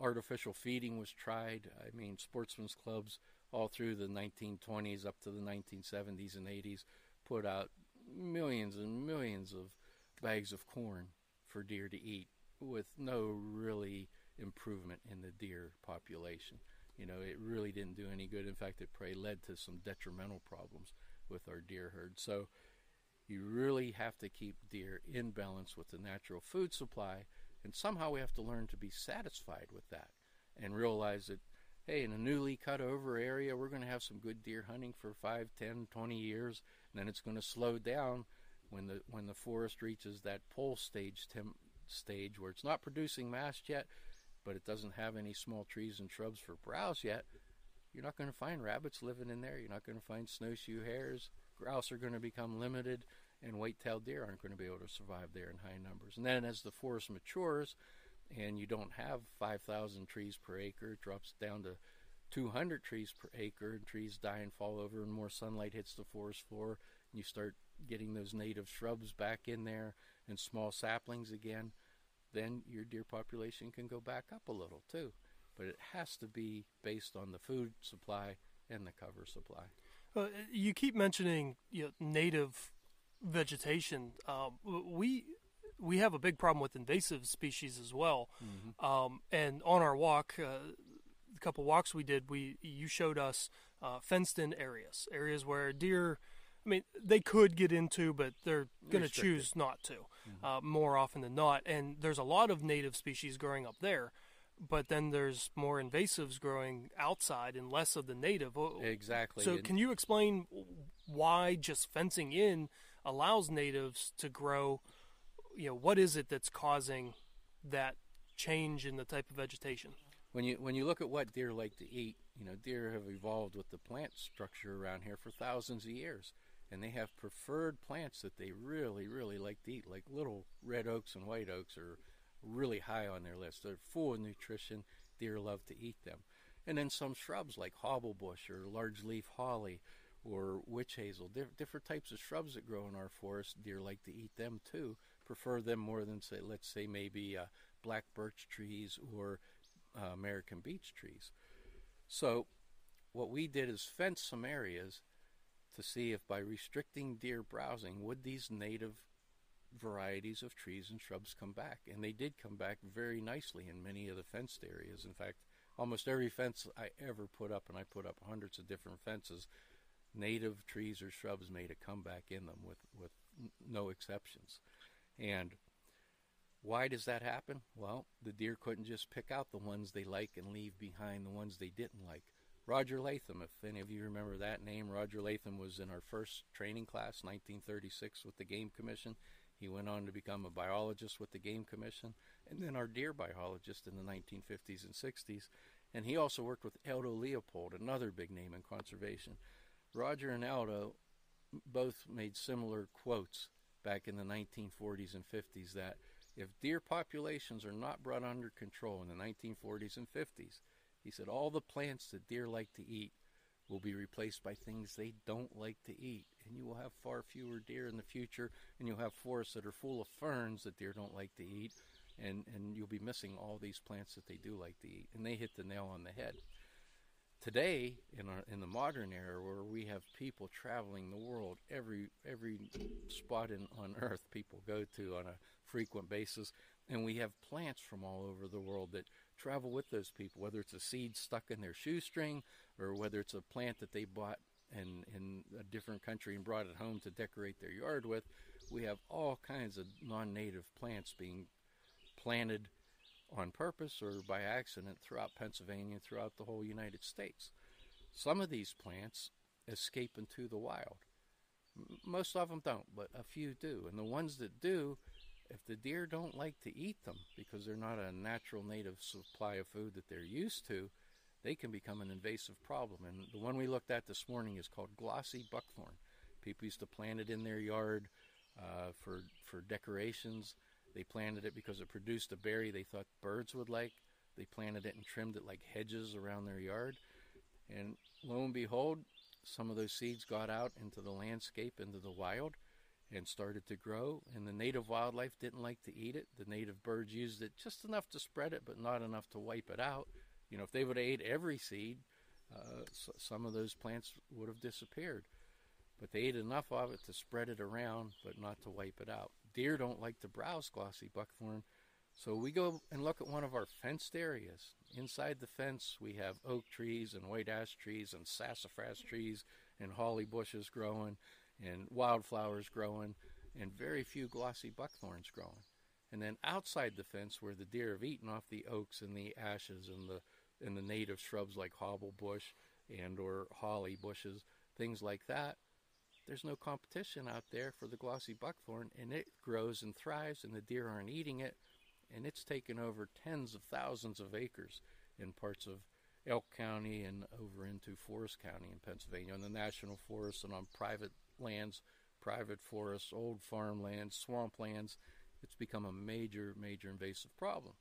Artificial feeding was tried. I mean, sportsmen's clubs all through the 1920s up to the 1970s and 80s put out millions and millions of bags of corn for deer to eat, with no really improvement in the deer population. You know, it really didn't do any good. In fact, it probably led to some detrimental problems with our deer herd. So you really have to keep deer in balance with the natural food supply. And somehow we have to learn to be satisfied with that and realize that, hey, in a newly cut over area, we're going to have some good deer hunting for 5, 10, 20 years. And then it's going to slow down when the forest reaches that pole stage where it's not producing mast yet, but it doesn't have any small trees and shrubs for browse yet. You're not going to find rabbits living in there. You're not going to find snowshoe hares. Grouse are going to become limited, and white-tailed deer aren't going to be able to survive there in high numbers. And then as the forest matures and you don't have 5,000 trees per acre, it drops down to 200 trees per acre, and trees die and fall over, and more sunlight hits the forest floor, and you start getting those native shrubs back in there and small saplings again, then your deer population can go back up a little too. But it has to be based on the food supply and the cover supply. You keep mentioning, you know, native vegetation. We have a big problem with invasive species as well. Mm-hmm. And on our walk, the couple walks we did, you showed us fenced-in areas where deer, I mean, they could get into, but they're going to choose not to, mm-hmm. More often than not. And there's a lot of native species growing up there, but then there's more invasives growing outside and less of the native. Exactly. So can you explain why just fencing in allows natives to grow what is it that's causing that change in the type of vegetation? When you look at what deer like to eat, deer have evolved with the plant structure around here for thousands of years, and they have preferred plants that they really, really like to eat, like little red oaks and white oaks are really high on their list. They're full of nutrition. Deer love to eat them. And then some shrubs like hobblebush or large leaf holly or witch hazel, different types of shrubs that grow in our forest, deer like to eat them too, prefer them more than, say, let's say maybe black birch trees or American beech trees. So what we did is fence some areas to see if by restricting deer browsing, would these native varieties of trees and shrubs come back? And they did come back very nicely in many of the fenced areas. In fact, almost every fence I ever put up, and I put up hundreds of different fences, native trees or shrubs made a comeback in them with no exceptions. And why does that happen? Well, the deer couldn't just pick out the ones they like and leave behind the ones they didn't like. Roger Latham, if any of you remember that name, Roger Latham was in our first training class, 1936, with the Game Commission. He went on to become a biologist with the Game Commission, and then our deer biologist in the 1950s and 60s. And he also worked with Aldo Leopold, another big name in conservation. Roger and Aldo both made similar quotes back in the 1940s and 50s that if deer populations are not brought under control in the 1940s and 50s, he said all the plants that deer like to eat will be replaced by things they don't like to eat, and you will have far fewer deer in the future, and you'll have forests that are full of ferns that deer don't like to eat, and you'll be missing all these plants that they do like to eat. And they hit the nail on the head. Today, in the modern era, where we have people traveling the world, every spot on Earth people go to on a frequent basis, and we have plants from all over the world that travel with those people, whether it's a seed stuck in their shoestring or whether it's a plant that they bought in a different country and brought it home to decorate their yard with. We have all kinds of non-native plants being planted on purpose or by accident throughout Pennsylvania, throughout the whole United States. Some of these plants escape into the wild. Most of them don't, but a few do. And the ones that do, if the deer don't like to eat them because they're not a natural native supply of food that they're used to, they can become an invasive problem. And the one we looked at this morning is called glossy buckthorn. People used to plant it in their yard for decorations. They planted it because it produced a berry they thought birds would like. They planted it and trimmed it like hedges around their yard. And lo and behold, some of those seeds got out into the landscape, into the wild, and started to grow. And the native wildlife didn't like to eat it. The native birds used it just enough to spread it, but not enough to wipe it out. If they would have ate every seed, some of those plants would have disappeared. But they ate enough of it to spread it around, but not to wipe it out. Deer don't like to browse glossy buckthorn, so we go and look at one of our fenced areas. Inside the fence, we have oak trees and white ash trees and sassafras trees and holly bushes growing and wildflowers growing and very few glossy buckthorns growing. And then outside the fence, where the deer have eaten off the oaks and the ashes and the native shrubs like hobblebush and or holly bushes, things like that, there's no competition out there for the glossy buckthorn, and it grows and thrives, and the deer aren't eating it, and it's taken over tens of thousands of acres in parts of Elk County and over into Forest County in Pennsylvania, in the national forest and on private lands, private forests, old farmlands, swamplands. It's become a major, major invasive problem.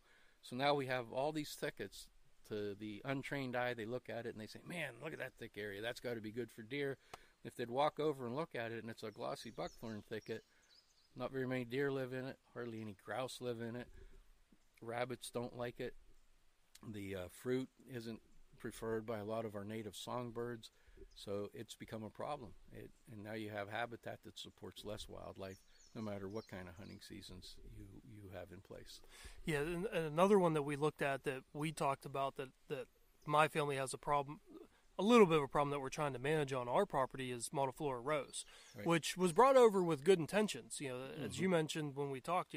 So now we have all these thickets. To the untrained eye, they look at it and they say, man, look at that thick area. That's got to be good for deer. If they'd walk over and look at it and it's a glossy buckthorn thicket, not very many deer live in it, hardly any grouse live in it, rabbits don't like it, the fruit isn't preferred by a lot of our native songbirds, so it's become a problem. And now you have habitat that supports less wildlife, no matter what kind of hunting seasons you have in place. Yeah, and another one that we looked at that we talked about that my family has a problem, a little bit of a problem that we're trying to manage on our property is montiflora rose, right, which was brought over with good intentions. As you mentioned when we talked,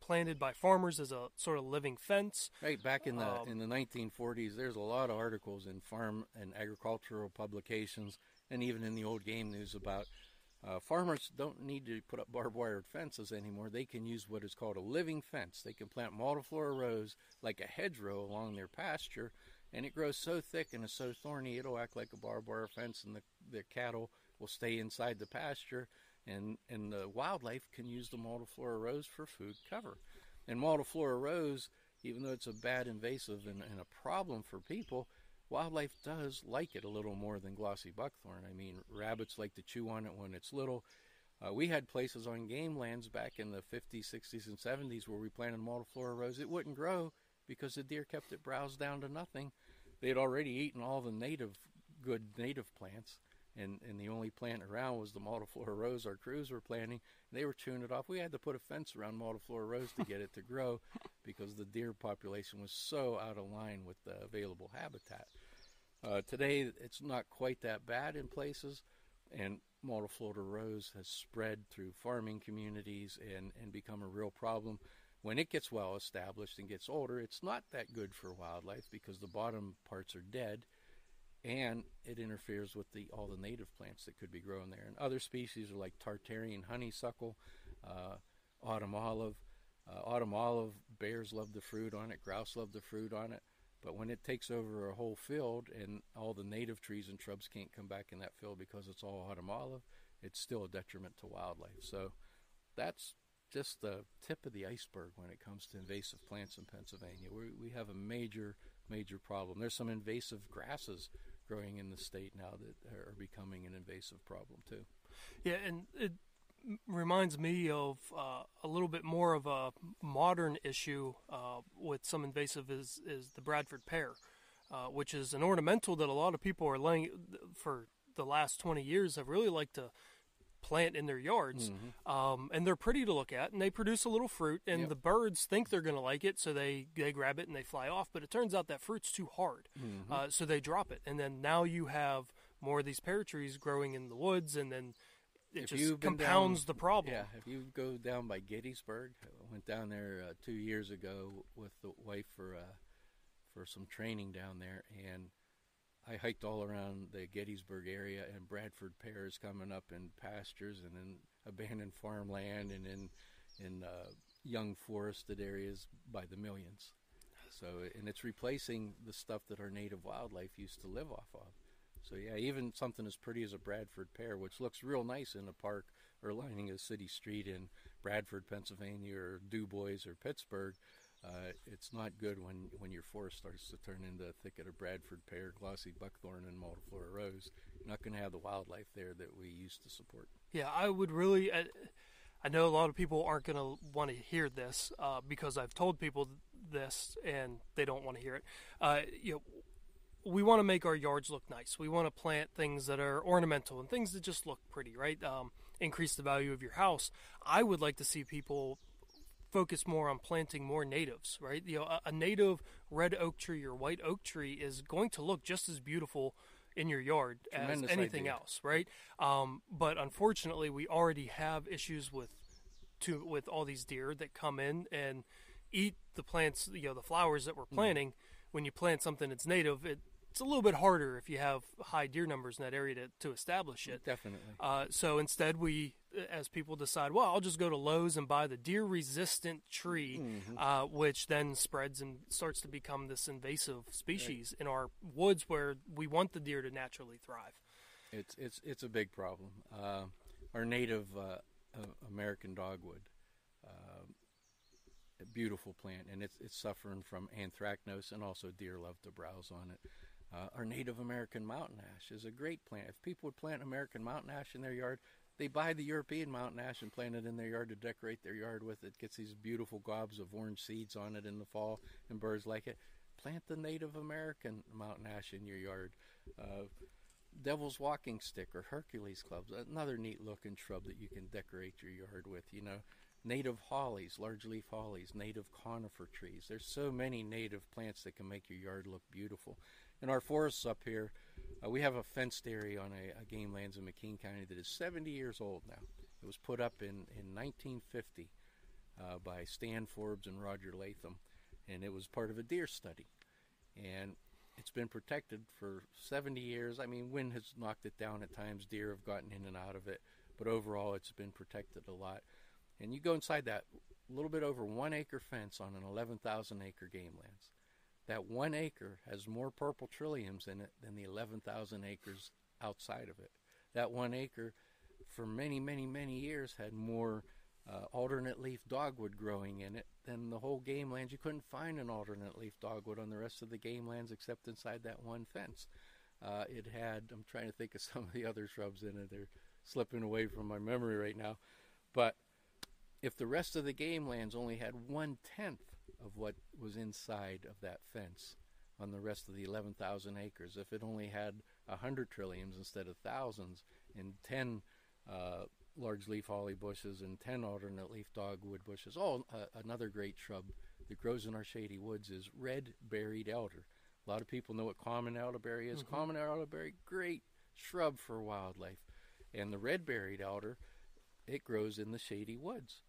planted by farmers as a sort of living fence. Right, back in the 1940s, there's a lot of articles in farm and agricultural publications and even in the old game news about Farmers don't need to put up barbed wire fences anymore. They can use what is called a living fence. They can plant multiflora rows like a hedgerow along their pasture, and it grows so thick and is so thorny it'll act like a barbed wire fence, and the cattle will stay inside the pasture, and the wildlife can use the multiflora rows for food cover. And multiflora rows, even though it's a bad invasive and a problem for people, wildlife does like it a little more than glossy buckthorn. I mean, rabbits like to chew on it when it's little. We had places on game lands back in the 50s, 60s, and 70s where we planted multiflora rows. It wouldn't grow because the deer kept it browsed down to nothing. They had already eaten all the good native plants, and the only plant around was the multiflora rose our crews were planting. They were chewing it off. We had to put a fence around multiflora rose to get it to grow because the deer population was so out of line with the available habitat. Today, it's not quite that bad in places, and multiflora rose has spread through farming communities and become a real problem. When it gets well established and gets older, it's not that good for wildlife because the bottom parts are dead, and it interferes with all the native plants that could be grown there. And other species are like Tartarian honeysuckle, autumn olive. Autumn olive, bears love the fruit on it, grouse love the fruit on it, but when it takes over a whole field and all the native trees and shrubs can't come back in that field because it's all autumn olive, it's still a detriment to wildlife. So that's just the tip of the iceberg when it comes to invasive plants in Pennsylvania. We have a major, major problem. There's some invasive grasses growing in the state now that are becoming an invasive problem too. Yeah, and it reminds me of a little bit more of a modern issue with some invasive is the Bradford pear, which is an ornamental that a lot of people are laying for the last 20 years. I really like to plant in their yards, mm-hmm. And they're pretty to look at, and they produce a little fruit, and yep. The birds think they're going to like it, so they grab it and they fly off, but it turns out that fruit's too hard, mm-hmm. So they drop it, and then now you have more of these pear trees growing in the woods, and then it just compounds the problem. Yeah, if you go down by Gettysburg, I went down there 2 years ago with the wife for some training down there, and I hiked all around the Gettysburg area, and Bradford pear is coming up in pastures and in abandoned farmland and in young forested areas by the millions. So, and it's replacing the stuff that our native wildlife used to live off of. So yeah, even something as pretty as a Bradford pear, which looks real nice in a park or lining a city street in Bradford, Pennsylvania, or Du Bois or Pittsburgh, it's not good when your forest starts to turn into a thicket of Bradford pear, glossy buckthorn, and multiflora rose. You're not going to have the wildlife there that we used to support. Yeah, I would really... I know a lot of people aren't going to want to hear this because I've told people this and they don't want to hear it. We want to make our yards look nice. We want to plant things that are ornamental and things that just look pretty, right? Increase the value of your house. I would like to see people focus more on planting more natives, right? A native red oak tree or white oak tree is going to look just as beautiful in your yard as anything else, right? But unfortunately, we already have issues with all these deer that come in and eat the plants, the flowers that we're planting. Mm-hmm. When you plant something that's native, it's a little bit harder if you have high deer numbers in that area to establish it. Definitely. So instead we, as people decide, well, I'll just go to Lowe's and buy the deer-resistant tree, mm-hmm. Which then spreads and starts to become this invasive species, right, in our woods where we want the deer to naturally thrive. It's a big problem. Our native American dogwood, a beautiful plant, and it's suffering from anthracnose, and also deer love to browse on it. Our native American mountain ash is a great plant. If people would plant American mountain ash in their yard, they buy the European mountain ash and plant it in their yard to decorate their yard with. It gets these beautiful gobs of orange seeds on it in the fall, and birds like it. Plant the native American mountain ash in your yard. Devil's walking stick or Hercules clubs, another neat looking shrub that you can decorate your yard with, Native hollies, large leaf hollies, native conifer trees. There's so many native plants that can make your yard look beautiful. In our forests up here, we have a fenced area on a game lands in McKean County that is 70 years old now. It was put up in 1950 by Stan Forbes and Roger Latham, and it was part of a deer study. And it's been protected for 70 years. I mean, wind has knocked it down at times. Deer have gotten in and out of it. but overall it's been protected a lot. And you go inside that little bit over 1 acre fence on an 11,000 acre game lands. That 1 acre has more purple trilliums in it than the 11,000 acres outside of it. That 1 acre for many, many, many years had more alternate leaf dogwood growing in it than the whole game lands. You couldn't find an alternate leaf dogwood on the rest of the game lands except inside that one fence. It had, I'm trying to think of some of the other shrubs in it. They're slipping away from my memory right now. But if the rest of the game lands only had 1/10 of what was inside of that fence on the rest of the 11,000 acres, if it only had 100 trilliums instead of thousands and 10 large leaf holly bushes and 10 alternate leaf dogwood bushes, another great shrub that grows in our shady woods is red berried elder. A lot of people know what common elderberry is. Mm-hmm. Common elderberry, great shrub for wildlife. And the red berried elder, it grows in the shady woods.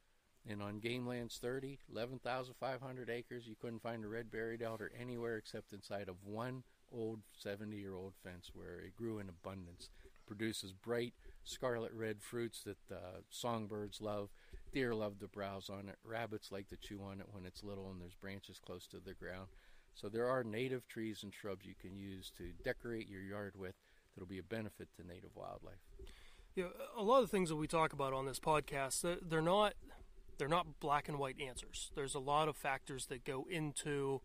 And on game lands 30, 11,500 acres, you couldn't find a red berried elder anywhere except inside of one old 70-year-old fence where it grew in abundance. It produces bright scarlet red fruits that songbirds love. Deer love to browse on it. Rabbits like to chew on it when it's little and there's branches close to the ground. So there are native trees and shrubs you can use to decorate your yard with that'll be a benefit to native wildlife. Yeah, a lot of the things that we talk about on this podcast, they're not black and white answers. There's a lot of factors that go into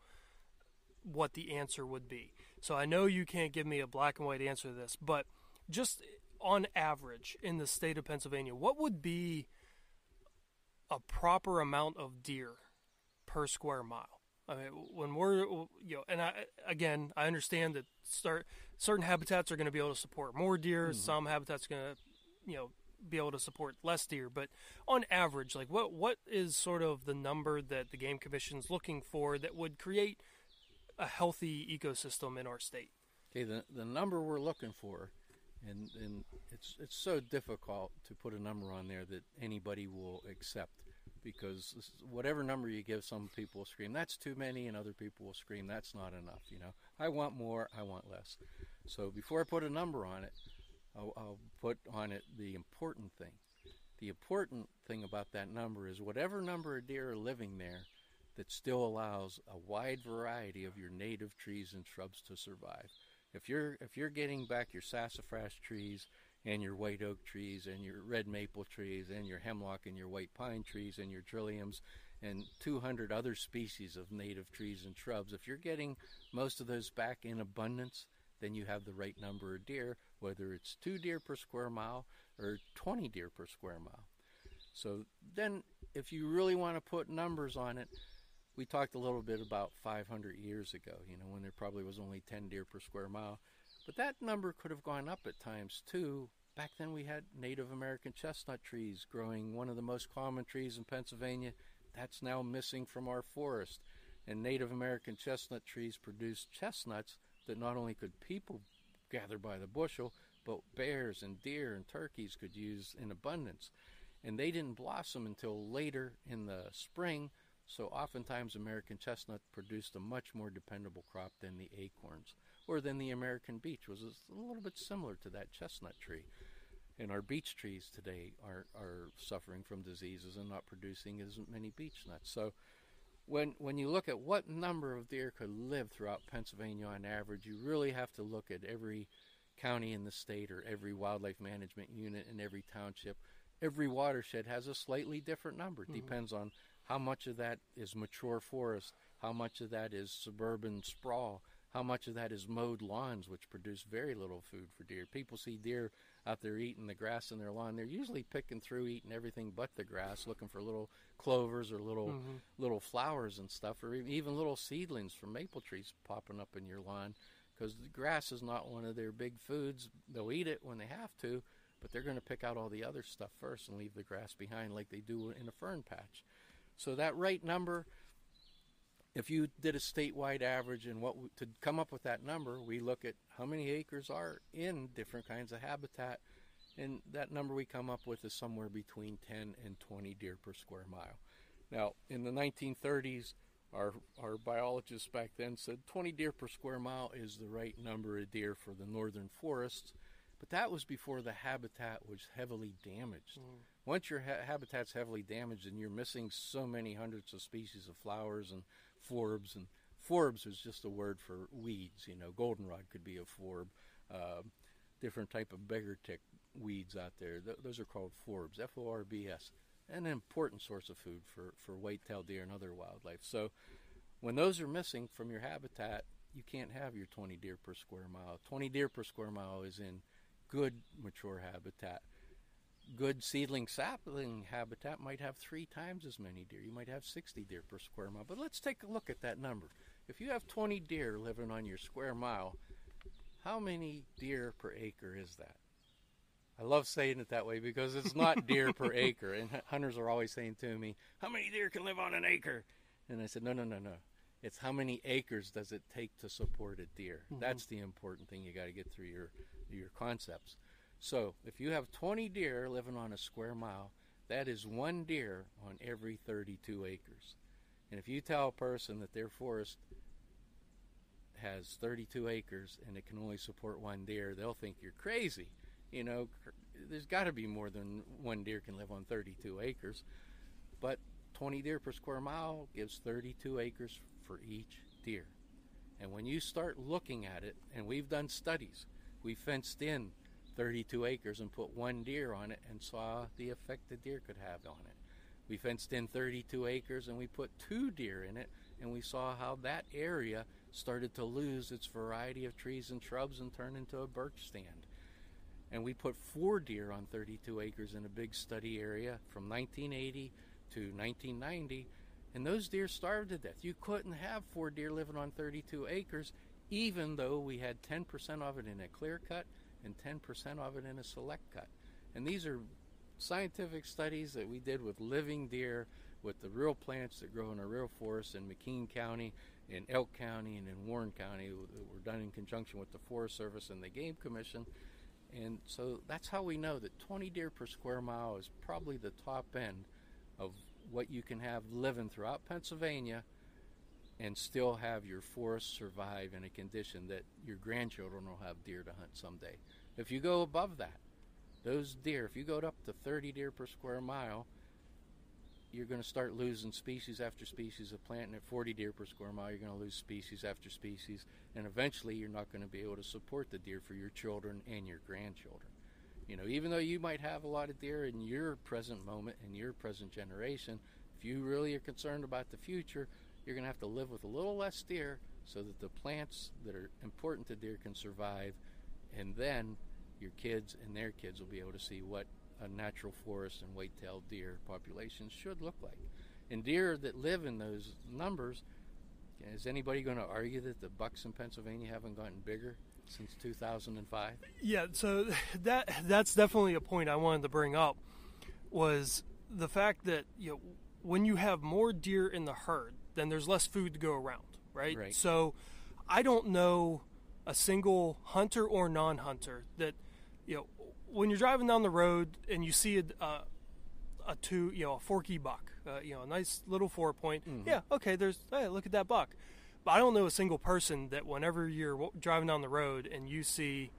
what the answer would be. So I know you can't give me a black and white answer to this, but just on average in the state of Pennsylvania, what would be a proper amount of deer per square mile? I mean, when we're, and I understand that certain habitats are going to be able to support more deer. Mm-hmm. Some habitats are going to, be able to support less deer, but on average, like what is sort of the number that the Game Commission's looking for that would create a healthy ecosystem in our state? Okay, the number we're looking for, and it's so difficult to put a number on there that anybody will accept, because whatever number you give, some people will scream, that's too many, and other people will scream, that's not enough, I want more, I want less. So before I put a number on it, I'll put on it the important thing. The important thing about that number is whatever number of deer are living there that still allows a wide variety of your native trees and shrubs to survive. If you're getting back your sassafras trees and your white oak trees and your red maple trees and your hemlock and your white pine trees and your trilliums and 200 other species of native trees and shrubs, if you're getting most of those back in abundance, then you have the right number of deer, whether it's 2 deer per square mile or 20 deer per square mile. So then if you really want to put numbers on it, we talked a little bit about 500 years ago, when there probably was only 10 deer per square mile. But that number could have gone up at times too. Back then we had Native American chestnut trees growing, one of the most common trees in Pennsylvania. That's now missing from our forest. And Native American chestnut trees produce chestnuts that not only could people gather by the bushel, but bears and deer and turkeys could use in abundance. And they didn't blossom until later in the spring, so oftentimes American chestnut produced a much more dependable crop than the acorns, or than the American beech, was a little bit similar to that chestnut tree. And our beech trees today are suffering from diseases and not producing as many beech nuts. So When you look at what number of deer could live throughout Pennsylvania on average, you really have to look at every county in the state or every wildlife management unit in every township. Every watershed has a slightly different number. Mm-hmm. Depends on how much of that is mature forest, how much of that is suburban sprawl, how much of that is mowed lawns, which produce very little food for deer. People see deer out there eating the grass in their lawn. They're usually picking through, eating everything but the grass, looking for little clovers or little flowers and stuff, or even little seedlings from maple trees popping up in your lawn, because the grass is not one of their big foods. They'll eat it when they have to, but they're going to pick out all the other stuff first and leave the grass behind like they do in a fern patch. So that right number, if you did a statewide average, and to come up with that number, we look at how many acres are in different kinds of habitat, and that number we come up with is somewhere between 10 and 20 deer per square mile. Now, in the 1930s, our biologists back then said 20 deer per square mile is the right number of deer for the northern forests, But that was before the habitat was heavily damaged. Mm. Once your habitat's heavily damaged and you're missing so many hundreds of species of flowers and forbs is just a word for weeds, you know, goldenrod could be a forb, different type of beggar tick weeds out there. Those are called forbs, F-O-R-B-S, an important source of food for white-tailed deer and other wildlife. So when those are missing from your habitat, you can't have your 20 deer per square mile. 20 deer per square mile is in good mature habitat. Good seedling sapling habitat might have 3 times as many deer. You might have 60 deer per square mile. But let's take a look at that number. If you have 20 deer living on your square mile, how many deer per acre is that? I love saying it that way because it's not deer per acre. And hunters are always saying to me, how many deer can live on an acre? And I said, no. It's how many acres does it take to support a deer? Mm-hmm. That's the important thing you got to get through your concepts. So if you have 20 deer living on a square mile, that is 1 deer on every 32 acres. And if you tell a person that their forest has 32 acres and it can only support 1 deer, they'll think you're crazy. You know, there's got to be more than 1 deer can live on 32 acres. But 20 deer per square mile gives 32 acres for each deer. And when you start looking at it, and we've done studies, we fenced in 32 acres and put 1 deer on it and saw the effect the deer could have on it. We fenced in 32 acres and we put 2 deer in it, and we saw how that area started to lose its variety of trees and shrubs and turn into a birch stand. And we put 4 deer on 32 acres in a big study area from 1980 to 1990, and those deer starved to death. You couldn't have 4 deer living on 32 acres, even though we had 10% of it in a clear cut and 10% of it in a select cut. And these are scientific studies that we did with living deer, with the real plants that grow in a real forest in McKean County, in Elk County, and in Warren County that were done in conjunction with the Forest Service and the Game Commission. And so that's how we know that 20 deer per square mile is probably the top end of what you can have living throughout Pennsylvania and still have your forest survive in a condition that your grandchildren will have deer to hunt someday. If you go above that, those deer, if you go up to 30 deer per square mile, you're going to start losing species after species of plant, and at 40 deer per square mile, you're going to lose species after species, and eventually you're not going to be able to support the deer for your children and your grandchildren. You know, even though you might have a lot of deer in your present moment, in your present generation, if you really are concerned about the future, you're going to have to live with a little less deer so that the plants that are important to deer can survive, and then your kids and their kids will be able to see what a natural forest and white-tailed deer population should look like. And deer that live in those numbers, is anybody going to argue that the bucks in Pennsylvania haven't gotten bigger since 2005? Yeah, so that's definitely a point I wanted to bring up, was the fact that, you know, when you have more deer in the herd, then there's less food to go around, right? So I don't know a single hunter or non-hunter that, you know, when you're driving down the road and you see a forky buck, a nice little 4-point, mm-hmm. Yeah, okay, look at that buck. But I don't know a single person that whenever you're driving down the road and you see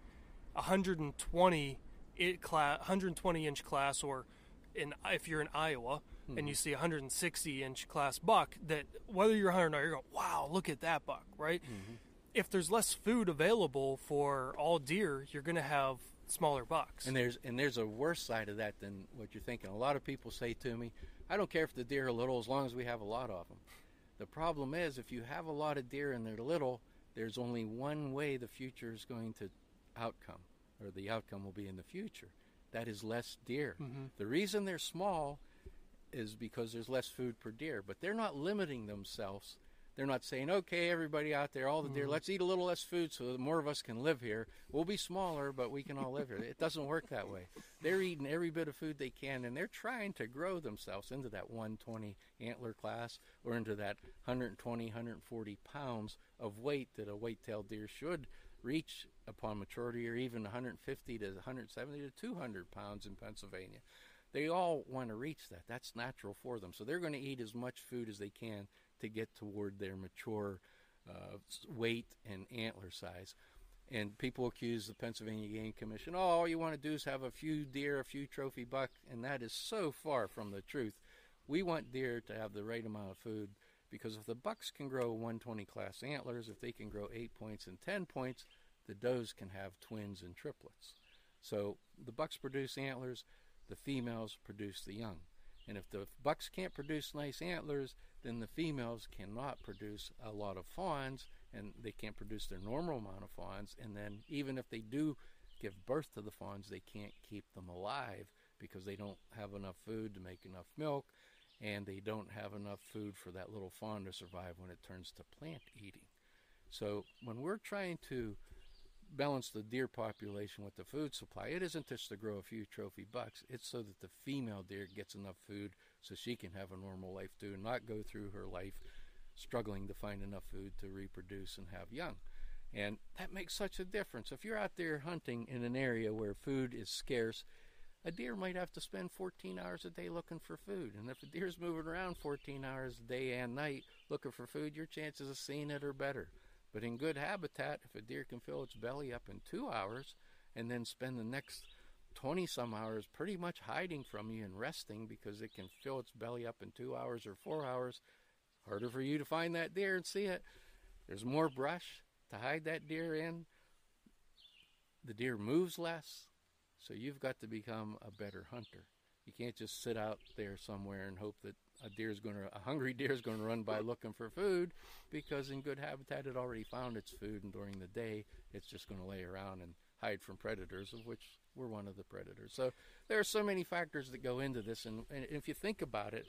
120-inch class, or if you're in Iowa, mm-hmm. and you see 160-inch class buck, that whether you're a hunter or not, you're going, wow, look at that buck, right? Mm-hmm. If there's less food available for all deer, you're going to have smaller bucks. And there's a worse side of that than what you're thinking. A lot of people say to me, I don't care if the deer are little as long as we have a lot of them. The problem is, if you have a lot of deer and they're little, there's only one way the future is going to outcome, or the outcome will be in the future. That is less deer. Mm-hmm. The reason they're small is because there's less food per deer, but they're not limiting themselves. They're not saying, okay, everybody out there, all the deer, mm-hmm. let's eat a little less food so that more of us can live here. We'll be smaller, but we can all live here. It doesn't work that way. They're eating every bit of food they can, and they're trying to grow themselves into that 120 antler class, or into that 120, 140 pounds of weight that a white-tailed deer should reach upon maturity, or even 150 to 170 to 200 pounds in Pennsylvania. They all want to reach that. That's natural for them. So they're going to eat as much food as they can to get toward their mature weight and antler size. And people accuse the Pennsylvania Game Commission, oh, all you want to do is have a few deer, a few trophy buck, and that is so far from the truth. We want deer to have the right amount of food, because if the bucks can grow 120 class antlers, if they can grow 8 points and 10 points, the does can have twins and triplets. So the bucks produce antlers, the females produce the young. And if the bucks can't produce nice antlers, then the females cannot produce a lot of fawns, and they can't produce their normal amount of fawns. And then even if they do give birth to the fawns, they can't keep them alive because they don't have enough food to make enough milk, and they don't have enough food for that little fawn to survive when it turns to plant eating. So when we're trying to balance the deer population with the food supply, it isn't just to grow a few trophy bucks, it's so that the female deer gets enough food so she can have a normal life too, and not go through her life struggling to find enough food to reproduce and have young. And that makes such a difference. If you're out there hunting in an area where food is scarce, a deer might have to spend 14 hours a day looking for food. And if a deer's moving around 14 hours a day and night looking for food, your chances of seeing it are better. But in good habitat, if a deer can fill its belly up in 2 hours and then spend the next 20-some hours pretty much hiding from you and resting because it can fill its belly up in 2 hours or 4 hours, harder for you to find that deer and see it. There's more brush to hide that deer in. The deer moves less, so you've got to become a better hunter. You can't just sit out there somewhere and hope that a hungry deer is going to run by looking for food, because in good habitat it already found its food, and during the day it's just going to lay around and hide from predators, of which we're one of the predators. So there are so many factors that go into this, and if you think about it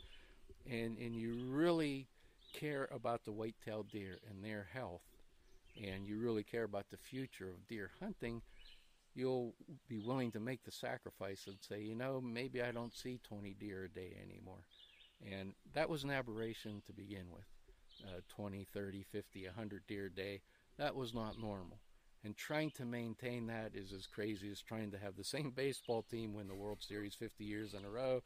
and you really care about the white-tailed deer and their health, and you really care about the future of deer hunting, you'll be willing to make the sacrifice and say, you know, maybe I don't see 20 deer a day anymore. And that was an aberration to begin with. 20, 30, 50, 100 deer a day, that was not normal. And trying to maintain that is as crazy as trying to have the same baseball team win the World Series 50 years in a row,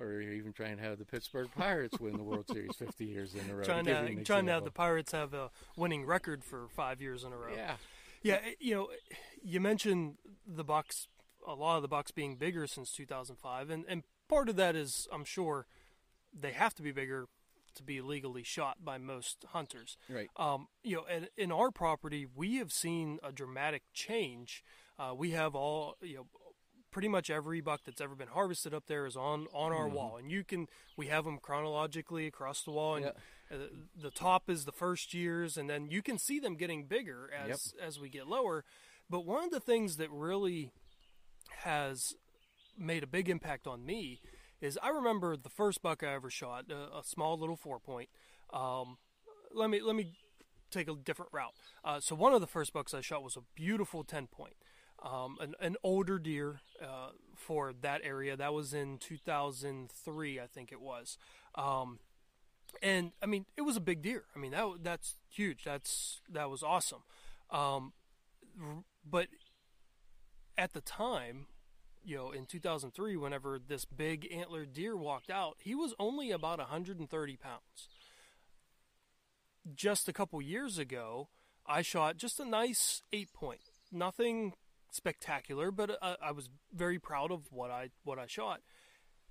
or even trying to have the Pittsburgh Pirates win the World Series 50 years in a row. Trying to have the Pirates have a winning record for 5 years in a row. Yeah, you know, you mentioned the bucks, a lot of the bucks being bigger since 2005, and part of that is, I'm sure, they have to be bigger to be legally shot by most hunters. Right. You know, and in our property, we have seen a dramatic change. We have all, you know, pretty much every buck that's ever been harvested up there is on our wall, and we have them chronologically across the wall, and the top is the first years, and then you can see them getting bigger as we get lower. But one of the things that really has made a big impact on me is I remember the first buck I ever shot, a small little 4-point. Let me take a different route. So one of the first bucks I shot was a beautiful 10-point. An older deer for that area. That was in 2003, I think it was. And I mean, it was a big deer. I mean, that's huge. That was awesome. But at the time, you know, in 2003, whenever this big antlered deer walked out, he was only about 130 pounds. Just a couple years ago, I shot just a nice 8-point. Nothing spectacular, but I was very proud of what I shot.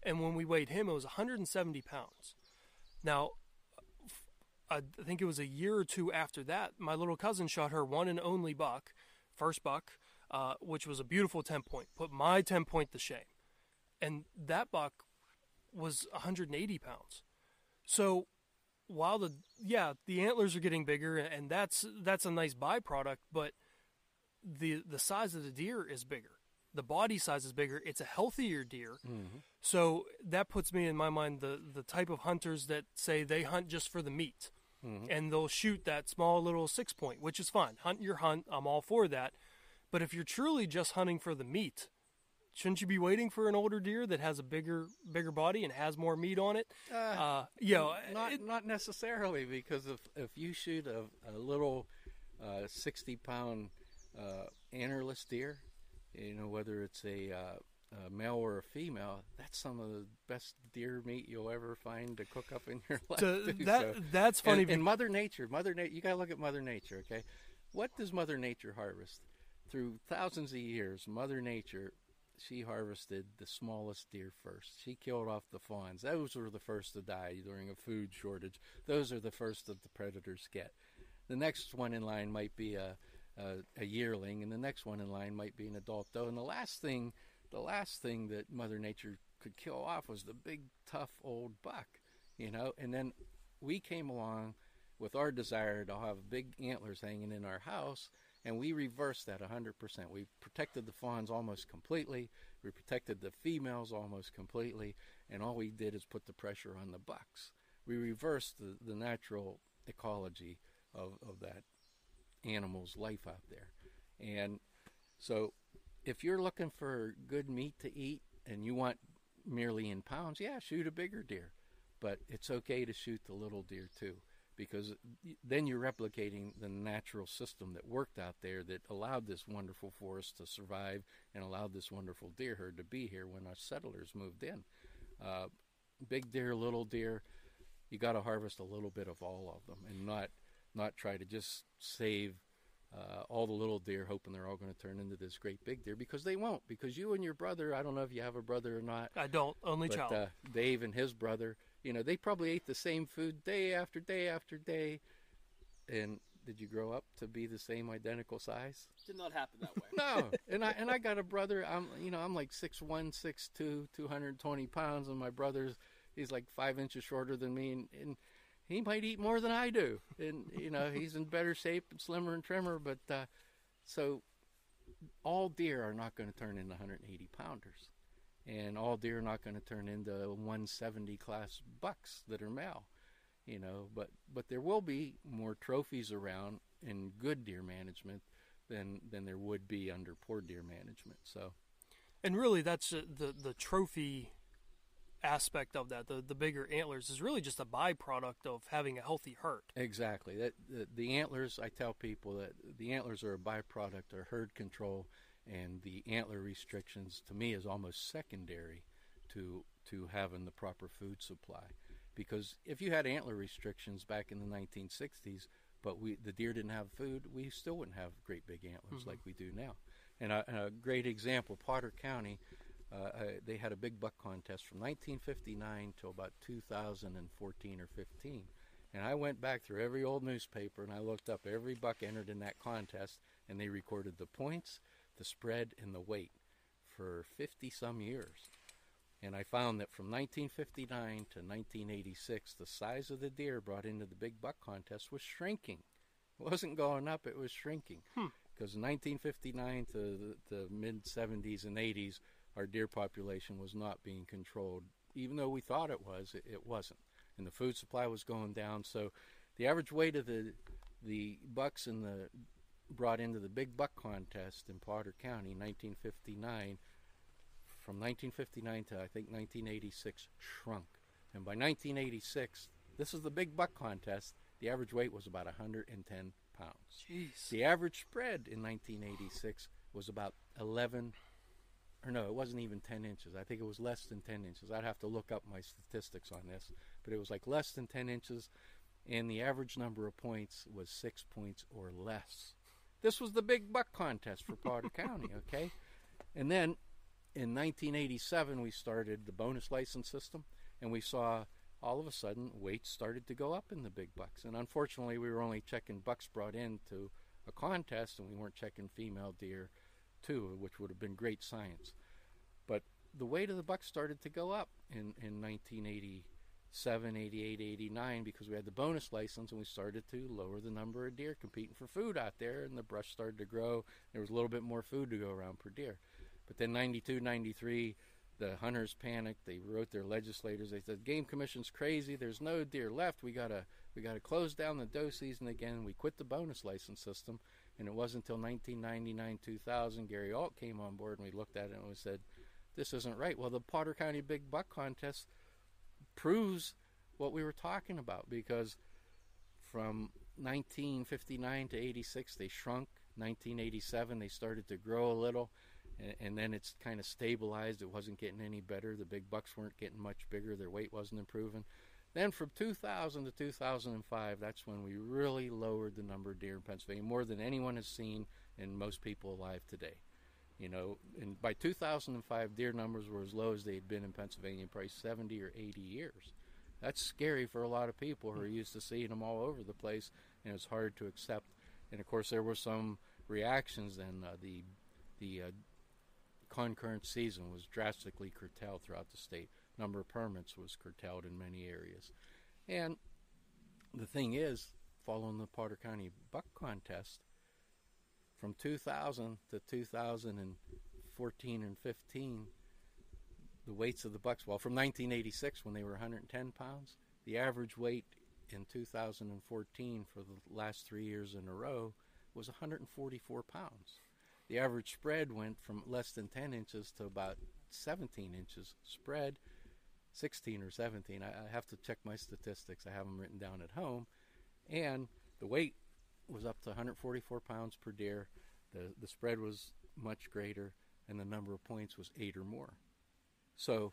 And when we weighed him, it was 170 pounds. Now, I think it was a year or two after that, my little cousin shot her one and only buck, first buck, which was a beautiful 10-point, put my 10-point to shame. And that buck was 180 pounds. So while the antlers are getting bigger, and that's a nice byproduct, but the size of the deer is bigger. The body size is bigger. It's a healthier deer. Mm-hmm. So that puts me in my mind the type of hunters that say they hunt just for the meat. Mm-hmm. And they'll shoot that small little 6-point, which is fine. Hunt your hunt. I'm all for that. But if you're truly just hunting for the meat, shouldn't you be waiting for an older deer that has a bigger body and has more meat on it? Not necessarily, because if you shoot a little 60-pound antlerless deer, you know, whether it's a male or a female, that's some of the best deer meat you'll ever find to cook up in your life. That's funny. And Mother Nature, you gotta look at Mother Nature, okay? What does Mother Nature harvest? Through thousands of years, Mother Nature, she harvested the smallest deer first. She killed off the fawns. Those were the first to die during a food shortage. Those are the first that the predators get. The next one in line might be a yearling, and the next one in line might be an adult doe. And the last thing that Mother Nature could kill off was the big, tough old buck, you know. And then we came along with our desire to have big antlers hanging in our house, and we reversed that 100%. We protected the fawns almost completely. We protected the females almost completely. And all we did is put the pressure on the bucks. We reversed the natural ecology of that animal's life out there. And so if you're looking for good meat to eat and you want merely in pounds, yeah, shoot a bigger deer. But it's okay to shoot the little deer too, because then you're replicating the natural system that worked out there that allowed this wonderful forest to survive and allowed this wonderful deer herd to be here when our settlers moved in. Big deer, little deer, you got to harvest a little bit of all of them and not try to just save all the little deer hoping they're all going to turn into this great big deer, because they won't, because you and your brother, I don't know if you have a brother or not. I don't, only child. Dave and his brother, you know, they probably ate the same food day after day after day. And did you grow up to be the same identical size? Did not happen that way. No. And I got a brother, I'm like 6'1", 6'2", 220 pounds, and my brother's, he's like 5 inches shorter than me, and he might eat more than I do. And, you know, he's in better shape and slimmer and trimmer. But so all deer are not going to turn into 180 pounders. And all deer are not going to turn into 170 class bucks that are male, you know. But there will be more trophies around in good deer management than there would be under poor deer management. So, and really that's the trophy aspect of that, the bigger antlers, is really just a byproduct of having a healthy herd. Exactly. The antlers, I tell people that the antlers are a byproduct of herd control, and the antler restrictions to me is almost secondary to having the proper food supply. Because if you had antler restrictions back in the 1960s, but the deer didn't have food, we still wouldn't have great big antlers mm-hmm. like we do now. And a great example, Potter County, they had a big buck contest from 1959 till about 2014 or 15. And I went back through every old newspaper and I looked up every buck entered in that contest, and they recorded the points, the spread, and the weight for 50 some years. And I found that from 1959 to 1986, the size of the deer brought into the big buck contest was shrinking. It wasn't going up, it was shrinking. Because 1959 to the mid 70s and 80s, our deer population was not being controlled. Even though we thought it was, it wasn't. And the food supply was going down. So the average weight of the bucks in the brought into the big buck contest in Potter County, 1959, from 1959 to I think 1986, shrunk. And by 1986, this is the big buck contest, the average weight was about 110 pounds. Jeez. The average spread in 1986 was about 11 pounds. Or no, it wasn't even 10 inches. I think it was less than 10 inches. I'd have to look up my statistics on this. But it was like less than 10 inches, and the average number of points was 6 points or less. This was the big buck contest for Potter County, okay? And then in 1987, we started the bonus license system, and we saw all of a sudden weights started to go up in the big bucks. And unfortunately, we were only checking bucks brought into a contest, and we weren't checking female deer too, which would have been great science. But the weight of the buck started to go up in 1987, 88, 89, because we had the bonus license, and we started to lower the number of deer competing for food out there, and the brush started to grow. There was a little bit more food to go around per deer. But then 92, 93, the hunters panicked. They wrote their legislators. They said, Game Commission's crazy. There's no deer left. We gotta close down the doe season again. We quit the bonus license system. And it wasn't until 1999, 2000, Gary Alt came on board, and we looked at it and we said, this isn't right. Well, the Potter County Big Buck Contest proves what we were talking about, because from 1959 to 86, they shrunk. 1987, they started to grow a little, and then it's kind of stabilized. It wasn't getting any better. The big bucks weren't getting much bigger. Their weight wasn't improving. Then from 2000 to 2005, that's when we really lowered the number of deer in Pennsylvania, more than anyone has seen in most people alive today. You know, and by 2005, deer numbers were as low as they had been in Pennsylvania in probably 70 or 80 years. That's scary for a lot of people who are used to seeing them all over the place, and it's hard to accept. And, of course, there were some reactions, and the concurrent season was drastically curtailed throughout the state. Number of permits was curtailed in many areas. And the thing is, following the Potter County Buck Contest, from 2000 to 2014 and 15, the weights of the bucks, well, from 1986 when they were 110 pounds, the average weight in 2014 for the last 3 years in a row was 144 pounds. The average spread went from less than 10 inches to about 17 inches spread, 16 or 17. I have to check my statistics. I have them written down at home. And the weight was up to 144 pounds per deer. The spread was much greater, and the number of points was 8 or more. So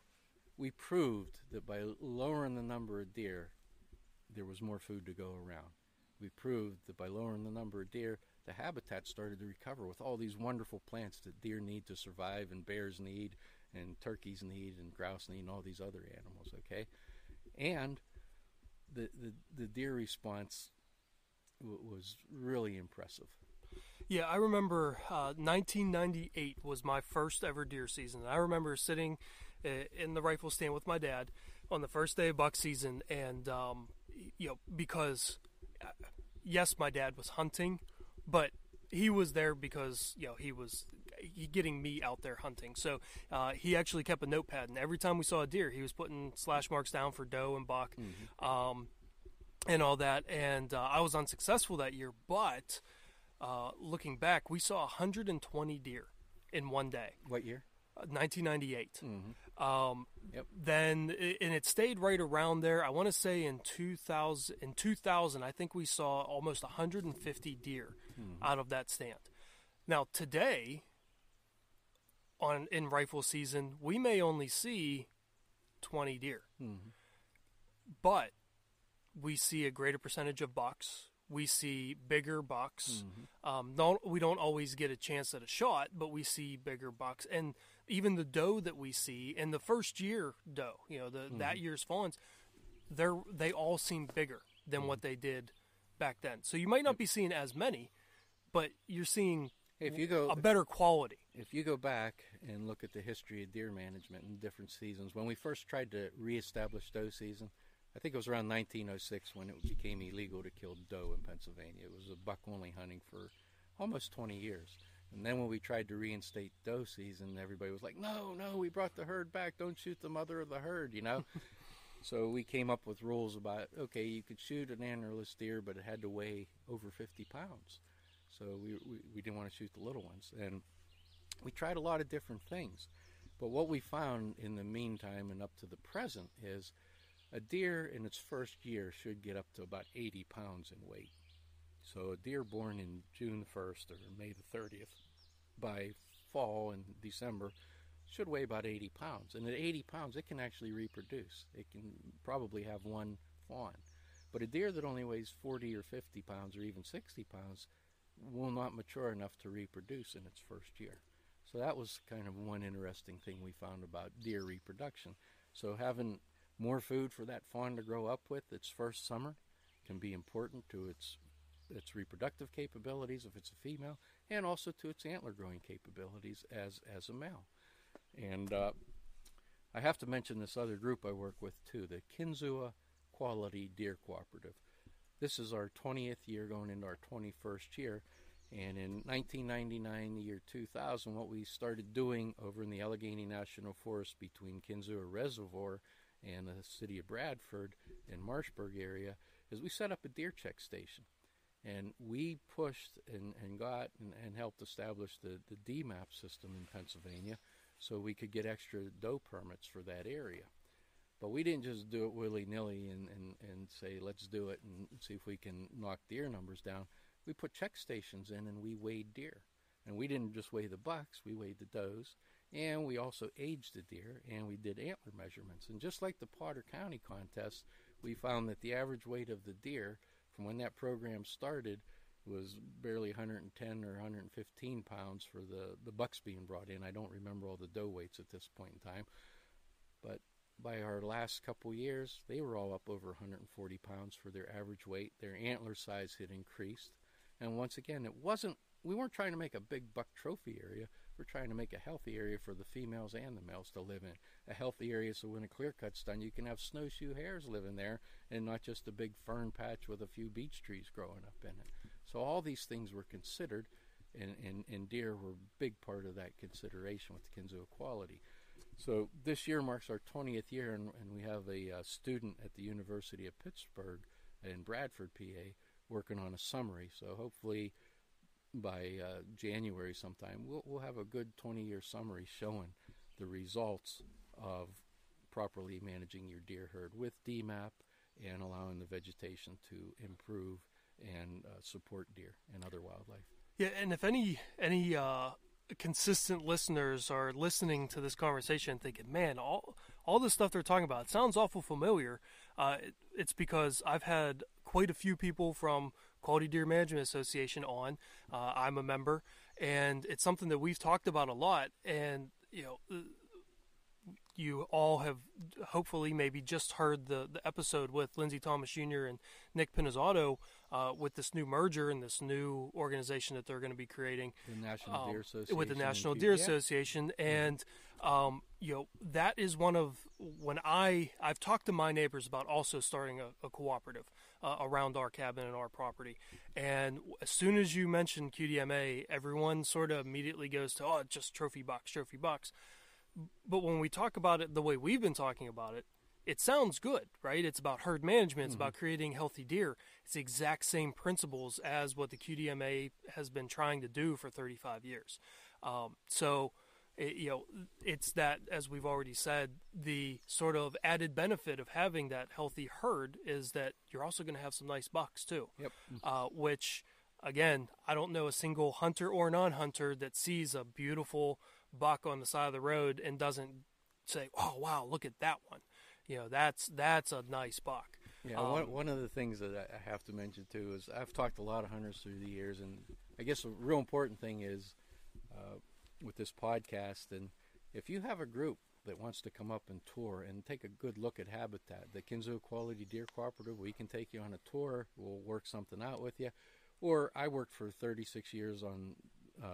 we proved that by lowering the number of deer, there was more food to go around. We proved that by lowering the number of deer, the habitat started to recover with all these wonderful plants that deer need to survive, and bears need, and turkeys need, and grouse need, and all these other animals, okay? And the deer response was really impressive. Yeah, I remember 1998 was my first ever deer season. And I remember sitting in the rifle stand with my dad on the first day of buck season, and you know, because yes, my dad was hunting, but he was there because, you know, he was getting me out there hunting. So he actually kept a notepad, and every time we saw a deer, he was putting slash marks down for doe and buck, and all that. And I was unsuccessful that year, but looking back, we saw 120 deer in one day. What year? 1998. Yep. Then, and it stayed right around there. I want to say in 2000, I think we saw almost 150 deer out of that stand. Now today, in rifle season, we may only see 20 deer, but we see a greater percentage of bucks. We see bigger bucks. We don't always get a chance at a shot, but we see bigger bucks. And even the doe that we see, and the first year doe, you know, that year's fawns, they all seem bigger than what they did back then. So you might not be seeing as many, but you're seeing a better quality. If you go back and look at the history of deer management in different seasons, when we first tried to reestablish doe season, I think it was around 1906 when it became illegal to kill doe in Pennsylvania. It was a buck-only hunting for almost 20 years. And then when we tried to reinstate doe season, everybody was like, no, we brought the herd back. Don't shoot the mother of the herd, you know. So we came up with rules about, okay, you could shoot an antlerless deer, but it had to weigh over 50 pounds. So we didn't want to shoot the little ones. And we tried a lot of different things. But what we found in the meantime and up to the present is, a deer in its first year should get up to about 80 pounds in weight. So a deer born in June the 1st or May the 30th, by fall and December, should weigh about 80 pounds. And at 80 pounds, it can actually reproduce. It can probably have one fawn. But a deer that only weighs 40 or 50 pounds or even 60 pounds will not mature enough to reproduce in its first year. So that was kind of one interesting thing we found about deer reproduction. So having more food for that fawn to grow up with its first summer can be important to its reproductive capabilities if it's a female, and also to its antler growing capabilities as a male. And I have to mention this other group I work with too, the Kinzua Quality Deer Cooperative. This is our 20th year going into our 21st year. And in 1999, the year 2000, what we started doing over in the Allegheny National Forest between Kinzua Reservoir and the city of Bradford and Marshburg area, is we set up a deer check station. And we pushed and got and helped establish the DMAP system in Pennsylvania so we could get extra doe permits for that area. But we didn't just do it willy-nilly and say, let's do it and see if we can knock deer numbers down. We put check stations in and we weighed deer. And we didn't just weigh the bucks, we weighed the does. And we also aged the deer, and we did antler measurements. And just like the Potter County contest, we found that the average weight of the deer from when that program started was barely 110 or 115 pounds for the bucks being brought in. I don't remember all the doe weights at this point in time. But by our last couple years, they were all up over 140 pounds for their average weight. Their antler size had increased. And once again, it wasn't, we weren't trying to make a big buck trophy area. We're trying to make a healthy area for the females and the males to live in. A healthy area so when a clear cut's done, you can have snowshoe hares living there and not just a big fern patch with a few beech trees growing up in it. So all these things were considered, and deer were a big part of that consideration with the Kinzua Quality. So this year marks our 20th year, and we have a student at the University of Pittsburgh in Bradford, PA, working on a summary. So hopefully by January sometime, we'll have a good 20-year summary showing the results of properly managing your deer herd with DMAP and allowing the vegetation to improve and support deer and other wildlife. Yeah, and if any consistent listeners are listening to this conversation thinking, man, all this stuff they're talking about, it sounds awful familiar, it's because I've had quite a few people from Quality Deer Management Association on. I'm a member, and it's something that we've talked about a lot. And you know, you all have hopefully maybe just heard the episode with Lindsey Thomas Jr. and Nick Pinizotto with this new merger and this new organization that they're going to be creating, the National Deer Association, with the National Deer Association, and you know, that is one of when I've talked to my neighbors about also starting a cooperative around our cabin and our property. And as soon as you mention QDMA, everyone sort of immediately goes to, oh, just trophy bucks. But when we talk about it the way we've been talking about it, it sounds good, right? It's about herd management. It's about creating healthy deer. It's the exact same principles as what the QDMA has been trying to do for 35 years. It's that, as we've already said, the sort of added benefit of having that healthy herd is that you're also going to have some nice bucks too. Yep. Which, again, I don't know a single hunter or non-hunter that sees a beautiful buck on the side of the road and doesn't say, oh wow, look at that one, you know, that's a nice buck. Yeah. One of the things that I have to mention too is I've talked to a lot of hunters through the years, and I guess a real important thing is with this podcast, and if you have a group that wants to come up and tour and take a good look at habitat, the Kinzua Quality Deer Cooperative, we can take you on a tour, we'll work something out with you. Or I worked for 36 years on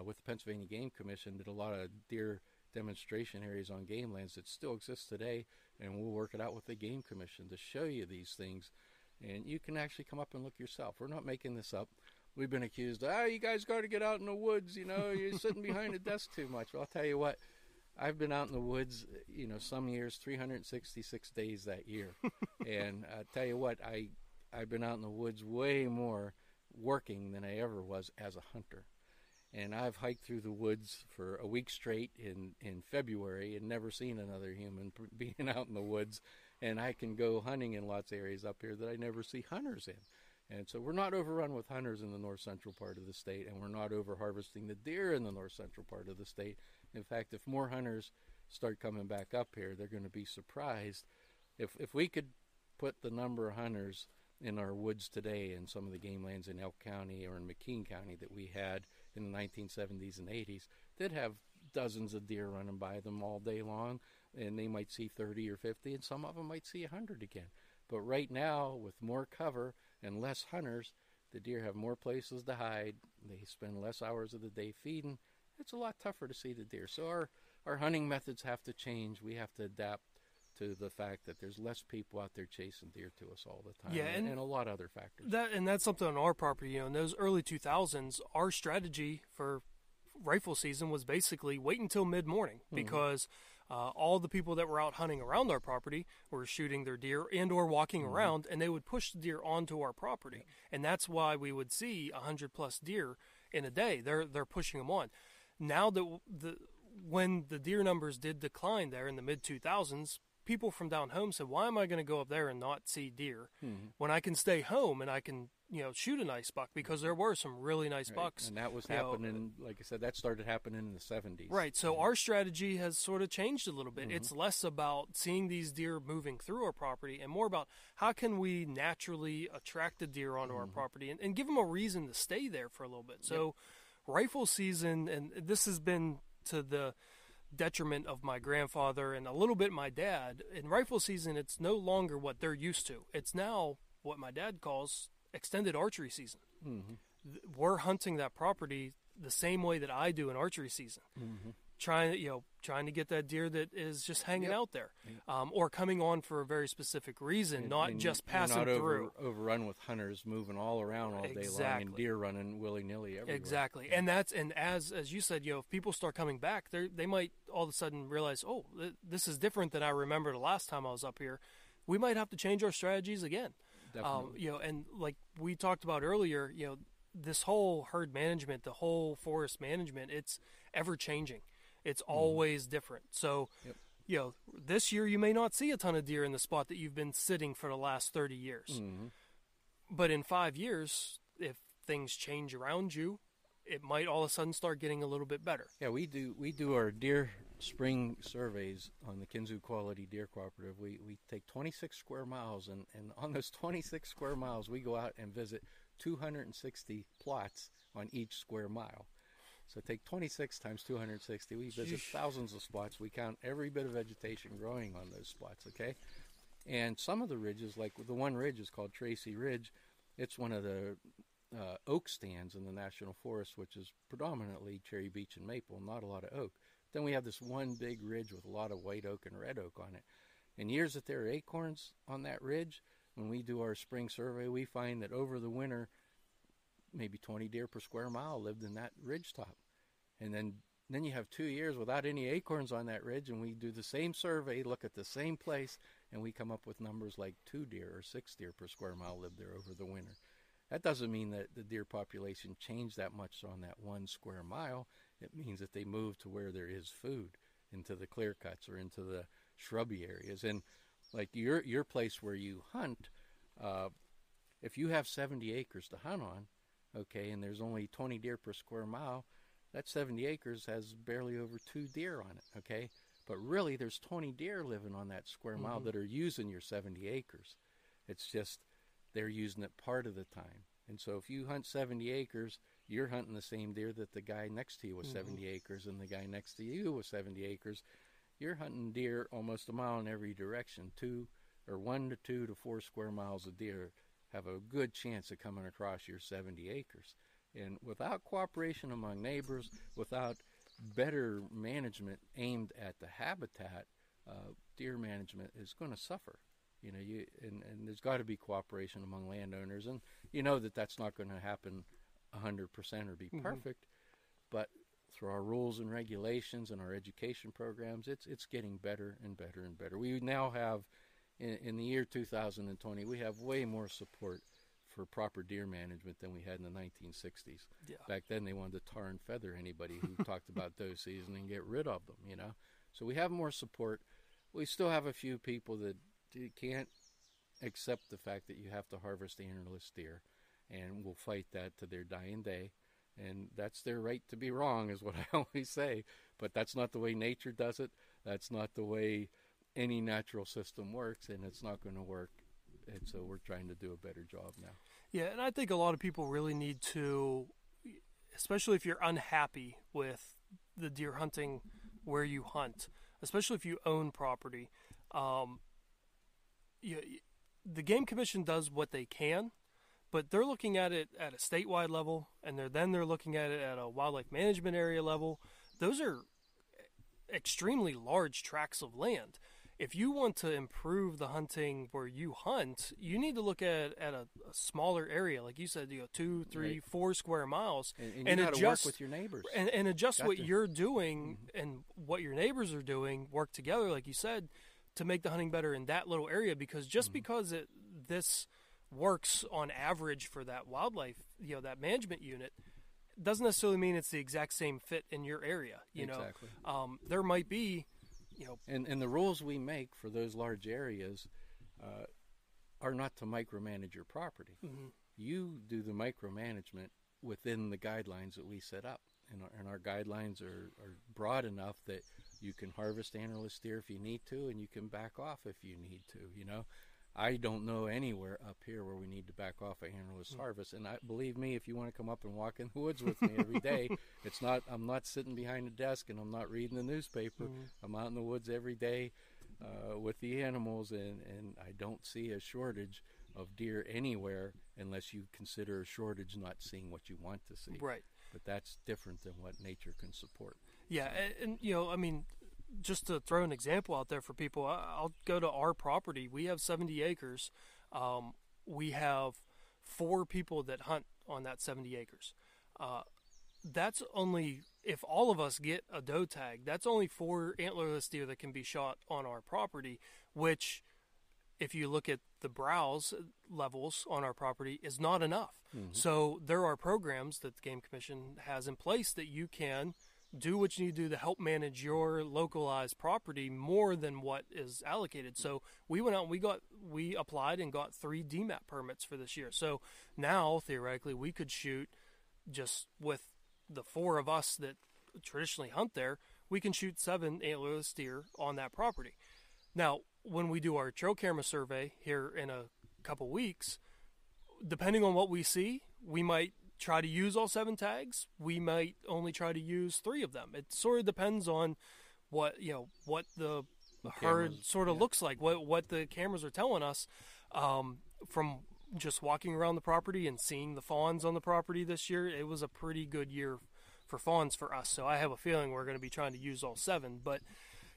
with the Pennsylvania Game Commission, did a lot of deer demonstration areas on game lands that still exist today, and we'll work it out with the Game Commission to show you these things, and you can actually come up and look yourself. We're not making this up. We've been accused, you guys got to get out in the woods, you know, you're sitting behind a desk too much. Well, I'll tell you what, I've been out in the woods, you know, some years, 366 days that year, and I'll tell you what, I've been out in the woods way more working than I ever was as a hunter. And I've hiked through the woods for a week straight in February and never seen another human being out in the woods. And I can go hunting in lots of areas up here that I never see hunters in. And so we're not overrun with hunters in the north central part of the state, and we're not over harvesting the deer in the north central part of the state. In fact, if more hunters start coming back up here, they're going to be surprised. If we could put the number of hunters in our woods today in some of the game lands in Elk County or in McKean County that we had in the 1970s and 80s, they'd have dozens of deer running by them all day long, and they might see 30 or 50, and some of them might see 100 again. But right now, with more cover and less hunters, the deer have more places to hide. They spend less hours of the day feeding. It's a lot tougher to see the deer. So our hunting methods have to change. We have to adapt to the fact that there's less people out there chasing deer to us all the time, yeah, and a lot of other factors. That's something on our property. You know, in those early 2000s, our strategy for rifle season was basically wait until mid-morning, because all the people that were out hunting around our property were shooting their deer and or walking around, and they would push the deer onto our property. Yeah. And that's why we would see 100-plus deer in a day. They're pushing them on. Now, when the deer numbers did decline there in the mid-2000s, people from down home said, why am I going to go up there and not see deer when I can stay home and I can, you know, shoot a nice buck? Because there were some really nice bucks. And that was happening, like I said, that started happening in the 70s. Right. So our strategy has sort of changed a little bit. It's less about seeing these deer moving through our property and more about how can we naturally attract the deer onto our property and give them a reason to stay there for a little bit. So rifle season, and this has been to the detriment of my grandfather and a little bit my dad, in rifle season, it's no longer what they're used to. It's now what my dad calls extended archery season. We're hunting that property the same way that I do in archery season, trying to get that deer that is just hanging out there, or coming on for a very specific reason, and, not just passing through. Overrun with hunters moving all around all day long, and deer running willy nilly everywhere. And that's, and as you said, you know, if people start coming back, they might all of a sudden realize, oh, this is different than I remember the last time I was up here. We might have to change our strategies again. You know, and like we talked about earlier, you know, this whole herd management, the whole forest management, it's ever changing. It's always different. So, you know, this year you may not see a ton of deer in the spot that you've been sitting for the last 30 years. But in 5 years, if things change around you, it might all of a sudden start getting a little bit better. Yeah, we do our deer spring surveys on the Kinzua Quality Deer Cooperative. We take 26 square miles, and on those 26 square miles, we go out and visit 260 plots on each square mile. So take 26 times 260. We visit thousands of spots. We count every bit of vegetation growing on those spots, okay? And some of the ridges, like the one ridge is called Tracy Ridge. It's one of the oak stands in the National Forest, which is predominantly cherry beech and maple, not a lot of oak. Then we have this one big ridge with a lot of white oak and red oak on it. And years that there are acorns on that ridge, when we do our spring survey, we find that over the winter, maybe 20 deer per square mile lived in that ridge top. And then you have 2 years without any acorns on that ridge, and we do the same survey, look at the same place, and we come up with numbers like 2 deer or 6 deer per square mile lived there over the winter. That doesn't mean that the deer population changed that much on that one square mile. It means that they moved to where there is food, into the clear cuts or into the shrubby areas. And like your place where you hunt, if you have 70 acres to hunt on, okay, and there's only 20 deer per square mile, that 70 acres has barely over 2 deer on it, okay? But really, there's 20 deer living on that square mile that are using your 70 acres. It's just they're using it part of the time. And so if you hunt 70 acres, you're hunting the same deer that the guy next to you was 70 acres and the guy next to you was 70 acres. You're hunting deer almost a mile in every direction, 1 to 2 to 4 square miles of deer have a good chance of coming across your 70 acres. And without cooperation among neighbors, without better management aimed at the habitat, deer management is going to suffer. You know, and there's got to be cooperation among landowners. And you know that's not going to happen 100% or be perfect, but through our rules and regulations and our education programs, it's getting better and better and better. We now have, in the year 2020, we have way more support for proper deer management than we had in the 1960s. Yeah. Back then, they wanted to tar and feather anybody who talked about doe season and get rid of them, you know. So we have more support. We still have a few people that can't accept the fact that you have to harvest antlerless deer, and will fight that to their dying day. And that's their right to be wrong, is what I always say. But that's not the way nature does it. That's not the way any natural system works, and it's not going to work, and so we're trying to do a better job now. Yeah, and I think a lot of people really need to, especially if you're unhappy with the deer hunting where you hunt, especially if you own property, the Game Commission does what they can, but they're looking at it at a statewide level, and they're looking at it at a wildlife management area level. Those are extremely large tracts of land. If you want to improve the hunting where you hunt, you need to look at a smaller area, like you said, 2, 3, 4 square miles, and you got to work with your neighbors and adjust what you're doing and what your neighbors are doing. Work together, like you said, to make the hunting better in that little area. Because just because this works on average for that wildlife, that management unit, doesn't necessarily mean it's the exact same fit in your area. There might be Yep. And the rules we make for those large areas are not to micromanage your property. Mm-hmm. You do the micromanagement within the guidelines that we set up. And our guidelines are broad enough that you can harvest antlerless deer if you need to, and you can back off if you need to, you know. I don't know anywhere up here where we need to back off an antlerless harvest. And believe me, if you want to come up and walk in the woods with me every day, it's not. I'm not sitting behind a desk and I'm not reading the newspaper. Mm-hmm. I'm out in the woods every day with the animals, and I don't see a shortage of deer anywhere unless you consider a shortage not seeing what you want to see. Right. But that's different than what nature can support. Yeah, and you know, I mean, just to throw an example out there for people, I'll go to our property. We have 70 acres. We have 4 people that hunt on that 70 acres. That's only, if all of us get a doe tag, that's only 4 antlerless deer that can be shot on our property, which, if you look at the browse levels on our property, is not enough. Mm-hmm. So there are programs that the Game Commission has in place that you can do what you need to do to help manage your localized property more than what is allocated. So we went out and we applied and got 3 DMAP permits for this year. So now theoretically we could shoot, just with the 4 of us that traditionally hunt there, we can shoot 7 antlerless deer on that property. Now, when we do our trail camera survey here in a couple weeks, depending on what we see, we might try to use all 7 tags. We might only try to use 3 of them. It sort of depends on what the herd cameras, sort of looks like, what the cameras are telling us from just walking around the property and seeing the fawns on the property this year. It was a pretty good year for fawns for us. So I have a feeling we're going to be trying to use all 7, but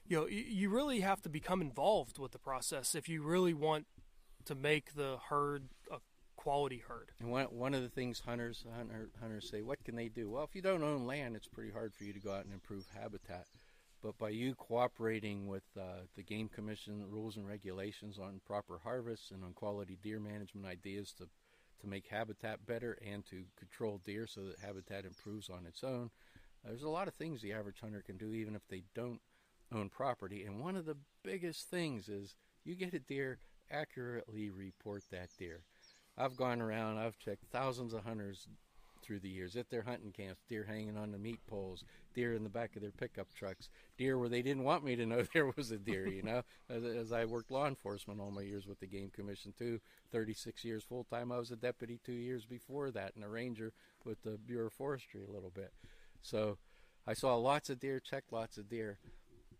you know, you really have to become involved with the process if you really want to make the herd a quality herd. And one of the things hunters say, what can they do? Well, if you don't own land, it's pretty hard for you to go out and improve habitat. But by you cooperating with the Game Commission rules and regulations on proper harvests and on quality deer management ideas to make habitat better and to control deer so that habitat improves on its own, there's a lot of things the average hunter can do even if they don't own property. And one of the biggest things is you get a deer, accurately report that deer. I've gone around, I've checked thousands of hunters through the years at their hunting camps, deer hanging on the meat poles, deer in the back of their pickup trucks, deer where they didn't want me to know there was a deer, you know. As I worked law enforcement all my years with the Game Commission too, 36 years full-time. I was a deputy 2 years before that and a ranger with the Bureau of Forestry a little bit. So I saw lots of deer, checked lots of deer,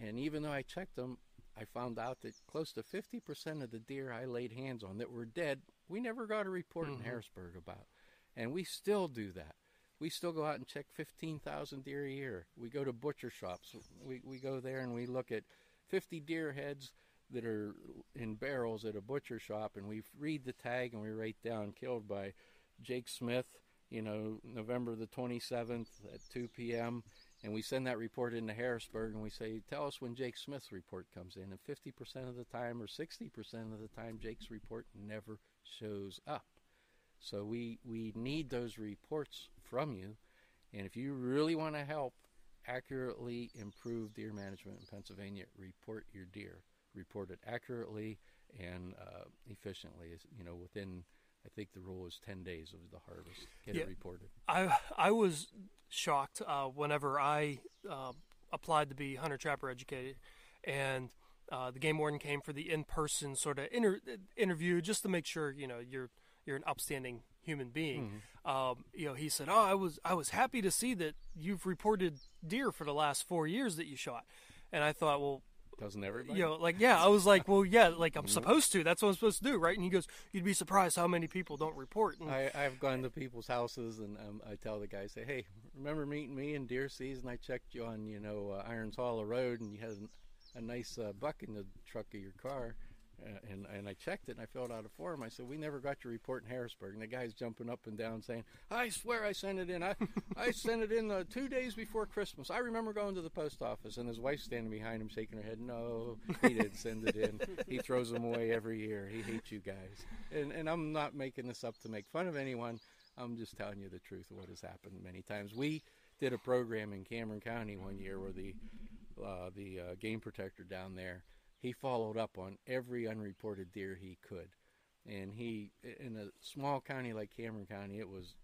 and even though I checked them, I found out that close to 50% of the deer I laid hands on that were dead, we never got a report in Harrisburg about. And we still do that. We still go out and check 15,000 deer a year. We go to butcher shops. We go there and we look at 50 deer heads that are in barrels at a butcher shop, and we read the tag and we write down, killed by Jake Smith, you know, November the 27th at 2 p.m., and we send that report into Harrisburg and we say, tell us when Jake Smith's report comes in. And 50% of the time or 60% of the time, Jake's report never shows up. So we need those reports from you. And if you really want to help accurately improve deer management in Pennsylvania, report your deer. Report it accurately and efficiently, you know, within, I think the rule is 10 days of the harvest. Get it reported. I was shocked whenever I applied to be hunter-trapper educated, and the game warden came for the in-person sort of interview just to make sure, you know, you're an upstanding human being. Mm-hmm. You know, he said, "Oh, I was happy to see that you've reported deer for the last 4 years that you shot," and I thought, well. Doesn't everybody? You know, like, yeah, I was like, well, yeah, like I'm supposed to. That's what I'm supposed to do, right? And he goes, you'd be surprised how many people don't report. And I've gone to people's houses, and I tell the guy, say, hey, remember meeting me in deer season? I checked you on, you know, Irons Hollow Road, and you had a nice buck in the truck of your car. And I checked it, and I filled out a form. I said, we never got your report in Harrisburg. And the guy's jumping up and down saying, I swear I sent it in. I sent it in 2 days before Christmas. I remember going to the post office, and his wife's standing behind him shaking her head. No, he didn't send it in. He throws them away every year. He hates you guys. And I'm not making this up to make fun of anyone. I'm just telling you the truth of what has happened many times. We did a program in Cameron County one year where the the game protector down there, he followed up on every unreported deer he could. And he, in a small county like Cameron County, it was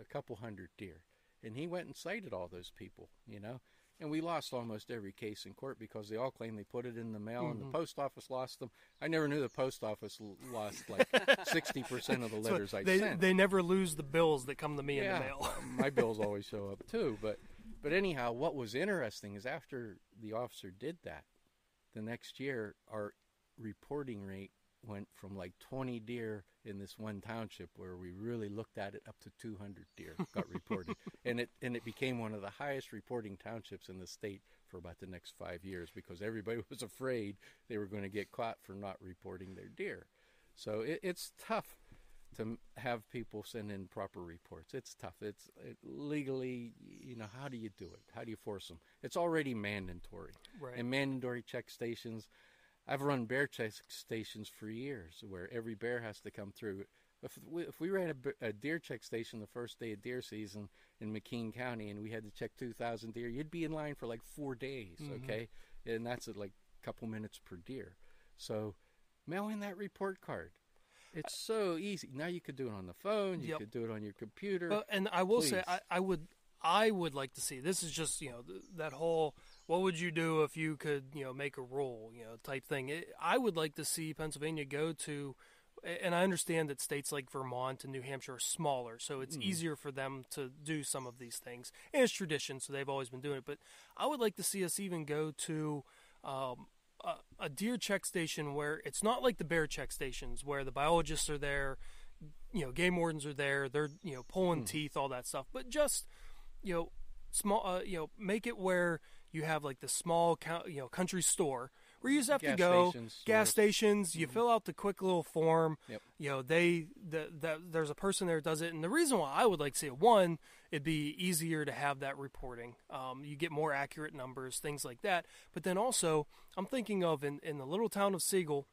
a couple hundred deer. And he went and cited all those people, you know. And we lost almost every case in court because they all claimed they put it in the mail, mm-hmm. and the post office lost them. I never knew the post office lost like 60% of the letters sent. They never lose the bills that come to me in the mail. My bills always show up too. But anyhow, what was interesting is after the officer did that, the next year our reporting rate went from like 20 deer in this one township where we really looked at it up to 200 deer got reported. and it became one of the highest reporting townships in the state for about the next 5 years because everybody was afraid they were going to get caught for not reporting their deer. So it's tough to have people send in proper reports. It's tough. It's legally, you know, how do you do it? How do you force them? It's already mandatory. Right. And mandatory check stations, I've run bear check stations for years where every bear has to come through. If we ran a deer check station the first day of deer season in McKean County and we had to check 2,000 deer, you'd be in line for like 4 days, mm-hmm. okay? And that's at like a couple minutes per deer. So mail in that report card. It's so easy. Now you could do it on the phone. You yep. could do it on your computer. And I will say, I would like to see, this is just, you know, that whole what would you do if you could, you know, make a rule, you know, type thing. I would like to see Pennsylvania go to, and I understand that states like Vermont and New Hampshire are smaller, so it's easier for them to do some of these things. And it's tradition, so they've always been doing it. But I would like to see us even go to a deer check station where it's not like the bear check stations where the biologists are there, you know, game wardens are there, they're, you know, pulling teeth, all that stuff. But just, you know, small, you know, make it where you have like the small, you know, country store where you just have to go gas stations. You fill out the quick little form. Yep. You know, there's a person there that does it, and the reason why I would like to see it, one, it'd be easier to have that reporting. You get more accurate numbers, things like that. But then also, I'm thinking of in the little town of Siegel.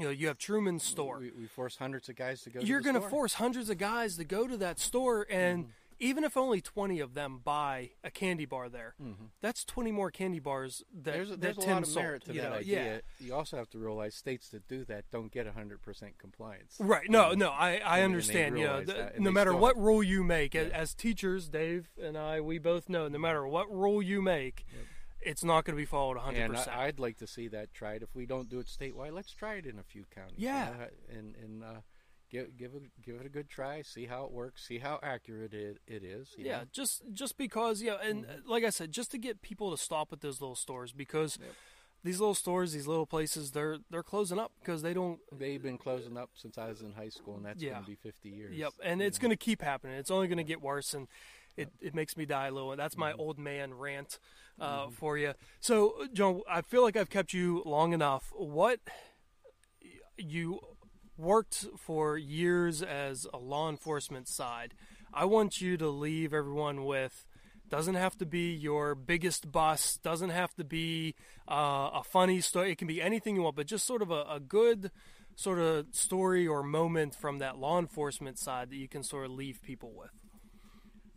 You know, you have Truman's store. We force hundreds of guys to go. You're going to force hundreds of guys to go to that store and. Even if only 20 of them buy a candy bar there, mm-hmm. that's 20 more candy bars that Tim sold. There's a lot of merit to that idea. Yeah. You also have to realize states that do that don't get 100% compliance. Right. No, I understand. You know, no matter what rule you make, as teachers, Dave and I, we both know, no matter what rule you make, it's not going to be followed 100%. And I'd like to see that tried. If we don't do it statewide, let's try it in a few counties. Yeah. Give it a good try, see how it works, see how accurate it is. Yeah, know? just because, yeah, and like I said, just to get people to stop at those little stores because these little stores, these little places, they're closing up because they don't. They've been closing up since I was in high school, and that's going to be 50 years. Yep, and it's going to keep happening. It's only going to get worse, and it makes me die a little. That's my old man rant for you. So, John, I feel like I've kept you long enough. What you worked for years as a law enforcement side. I want you to leave everyone with, doesn't have to be your biggest bust, doesn't have to be a funny story. It can be anything you want, but just sort of a good sort of story or moment from that law enforcement side that you can sort of leave people with.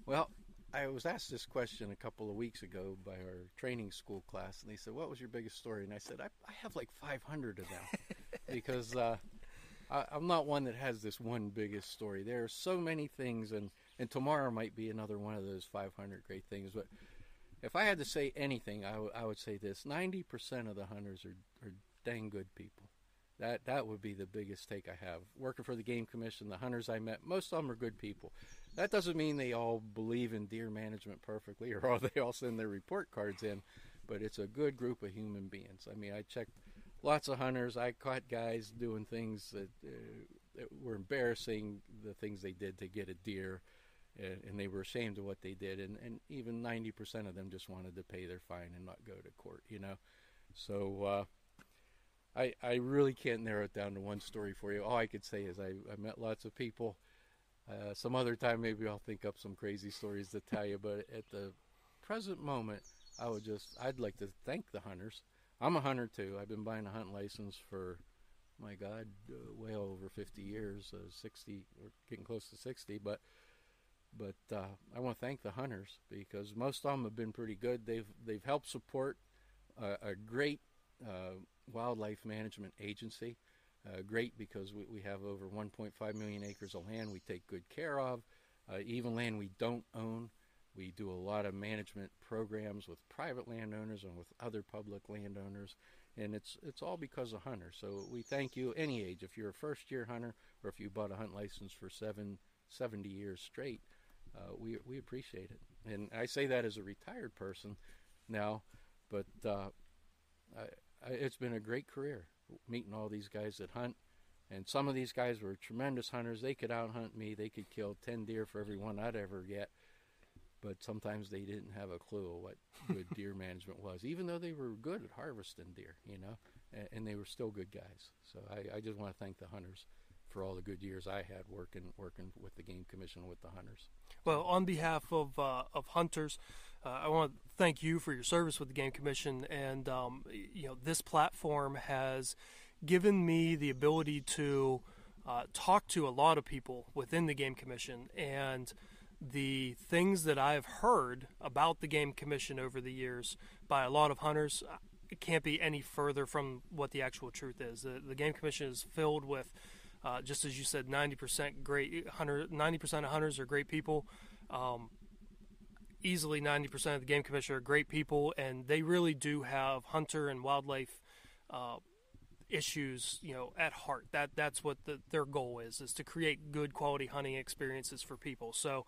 Well, I was asked this question a couple of weeks ago by our training school class, and they said, what was your biggest story? And I said, I have like 500 of them because I'm not one that has this one biggest story. There are so many things, and tomorrow might be another one of those 500 great things. But if I had to say anything, I would say this. 90% of the hunters are dang good people. That would be the biggest take I have. Working for the Game Commission, the hunters I met, most of them are good people. That doesn't mean they all believe in deer management perfectly or they all send their report cards in, but it's a good group of human beings. I mean, I checked lots of hunters. I caught guys doing things that were embarrassing, the things they did to get a deer, and they were ashamed of what they did. And even 90% of them just wanted to pay their fine and not go to court, you know. So I really can't narrow it down to one story for you. All I could say is I met lots of people. Some other time maybe I'll think up some crazy stories to tell you. But at the present moment, I'd like to thank the hunters. I'm a hunter, too. I've been buying a hunting license for, my God, well over 50 years, 60, or getting close to 60. But I want to thank the hunters because most of them have been pretty good. They've helped support a great wildlife management agency. Great because we have over 1.5 million acres of land we take good care of, even land we don't own. We do a lot of management programs with private landowners and with other public landowners, and it's all because of hunters. So we thank you any age. If you're a first-year hunter or if you bought a hunt license for 70 years straight, we appreciate it. And I say that as a retired person now, but it's been a great career meeting all these guys that hunt. And some of these guys were tremendous hunters. They could out-hunt me. They could kill 10 deer for every one I'd ever get. But sometimes they didn't have a clue what good deer management was, even though they were good at harvesting deer, you know, and they were still good guys. So I just want to thank the hunters for all the good years I had working with the Game Commission with the hunters. Well, on behalf of hunters, I want to thank you for your service with the Game Commission. And, you know, this platform has given me the ability to talk to a lot of people within the Game Commission, and the things that I've heard about the Game Commission over the years by a lot of hunters, it can't be any further from what the actual truth is. The Game Commission is filled with, just as you said, 90% great hunter, 90% of hunters are great people. Easily 90% of the Game Commission are great people, and they really do have hunter and wildlife issues, you know, at heart. That's what their goal is to create good quality hunting experiences for people. So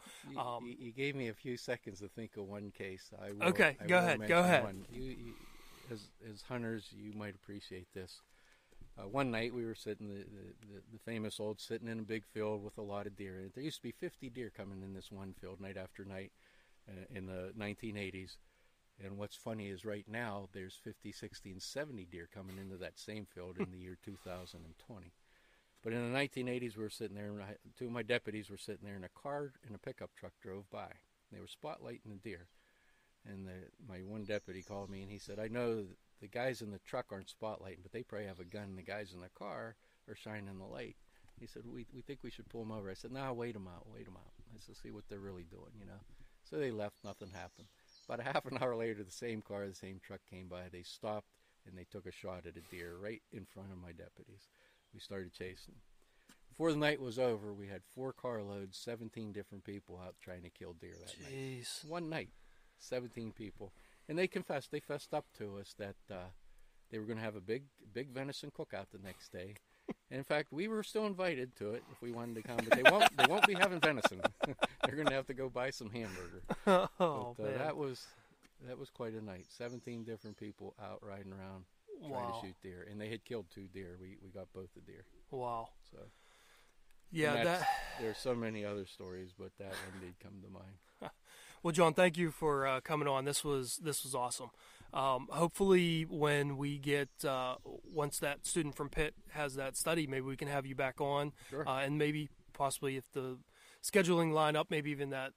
you gave me a few seconds to think of one case. Go ahead. You as hunters, you might appreciate this. One night we were sitting, the famous old sitting in a big field with a lot of deer in it. There used to be 50 deer coming in this one field night after night in the 1980s. And what's funny is right now there's 50, 60, and 70 deer coming into that same field in the year 2020. But in the 1980s, we were sitting there, and two of my deputies were sitting there, and a car and a pickup truck drove by. They were spotlighting the deer. And my one deputy called me, and he said, I know the guys in the truck aren't spotlighting, but they probably have a gun, and the guys in the car are shining the light. He said, we think we should pull them over. I said, no, wait them out. I said, see what they're really doing, you know. So they left, nothing happened. About a half an hour later, the same car, the same truck came by. They stopped, and they took a shot at a deer right in front of my deputies. We started chasing. Before the night was over, we had 4 carloads, 17 different people out trying to kill deer that night. One night, 17 people. And they confessed. They fessed up to us that they were going to have a big venison cookout the next day. And in fact, we were still invited to it if we wanted to come, but they won't be having venison. They're going to have to go buy some hamburger. Oh, but, man. That was quite a night. 17 different people out riding around trying to shoot deer, and they had killed 2 deer. We got both the deer. Wow. So yeah, there are so many other stories, but that one did come to mind. Well, John, thank you for coming on. This was awesome. Hopefully, when we get once that student from Pitt has that study, maybe we can have you back on, sure. And maybe possibly if the scheduling line up, maybe even that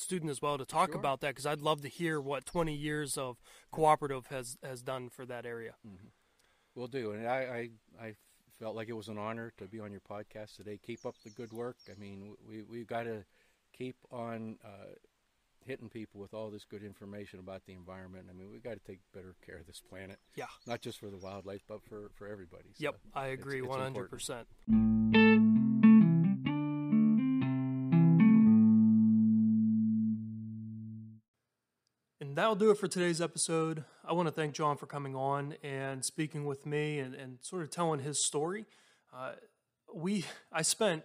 student as well to talk sure. about that, because I'd love to hear what 20 years of cooperative has done for that area. Mm-hmm. Will do, and I felt like it was an honor to be on your podcast today. Keep up the good work. I mean, we've got to keep on hitting people with all this good information about the environment. I mean, we've got to take better care of this planet. Yeah. Not just for the wildlife, but for everybody. So yep, I agree it's 100%. And that'll do it for today's episode. I want to thank John for coming on and speaking with me and sort of telling his story. I spent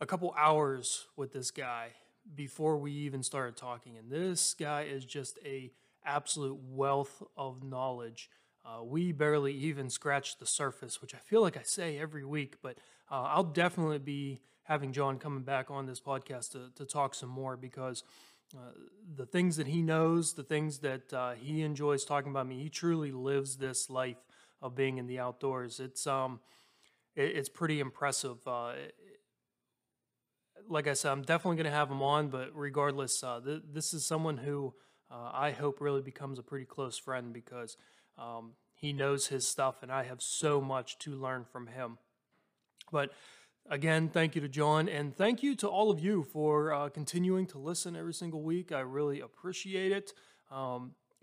a couple hours with this guy before we even started talking, and this guy is just a absolute wealth of knowledge. We barely even scratched the surface, which I feel like I say every week, but I'll definitely be having John coming back on this podcast to talk some more, because the things that he knows, the things that he enjoys talking about, he truly lives this life of being in the outdoors. It's pretty impressive. Like I said, I'm definitely going to have him on, but regardless, this is someone who I hope really becomes a pretty close friend, because he knows his stuff, and I have so much to learn from him. But again, thank you to John, and thank you to all of you for continuing to listen every single week. I really appreciate it.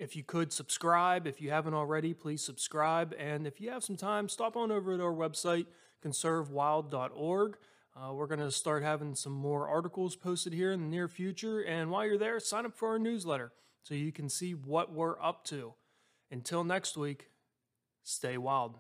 If you could subscribe, if you haven't already, please subscribe. And if you have some time, stop on over to our website, conservewild.org. We're going to start having some more articles posted here in the near future. And while you're there, sign up for our newsletter so you can see what we're up to. Until next week, stay wild.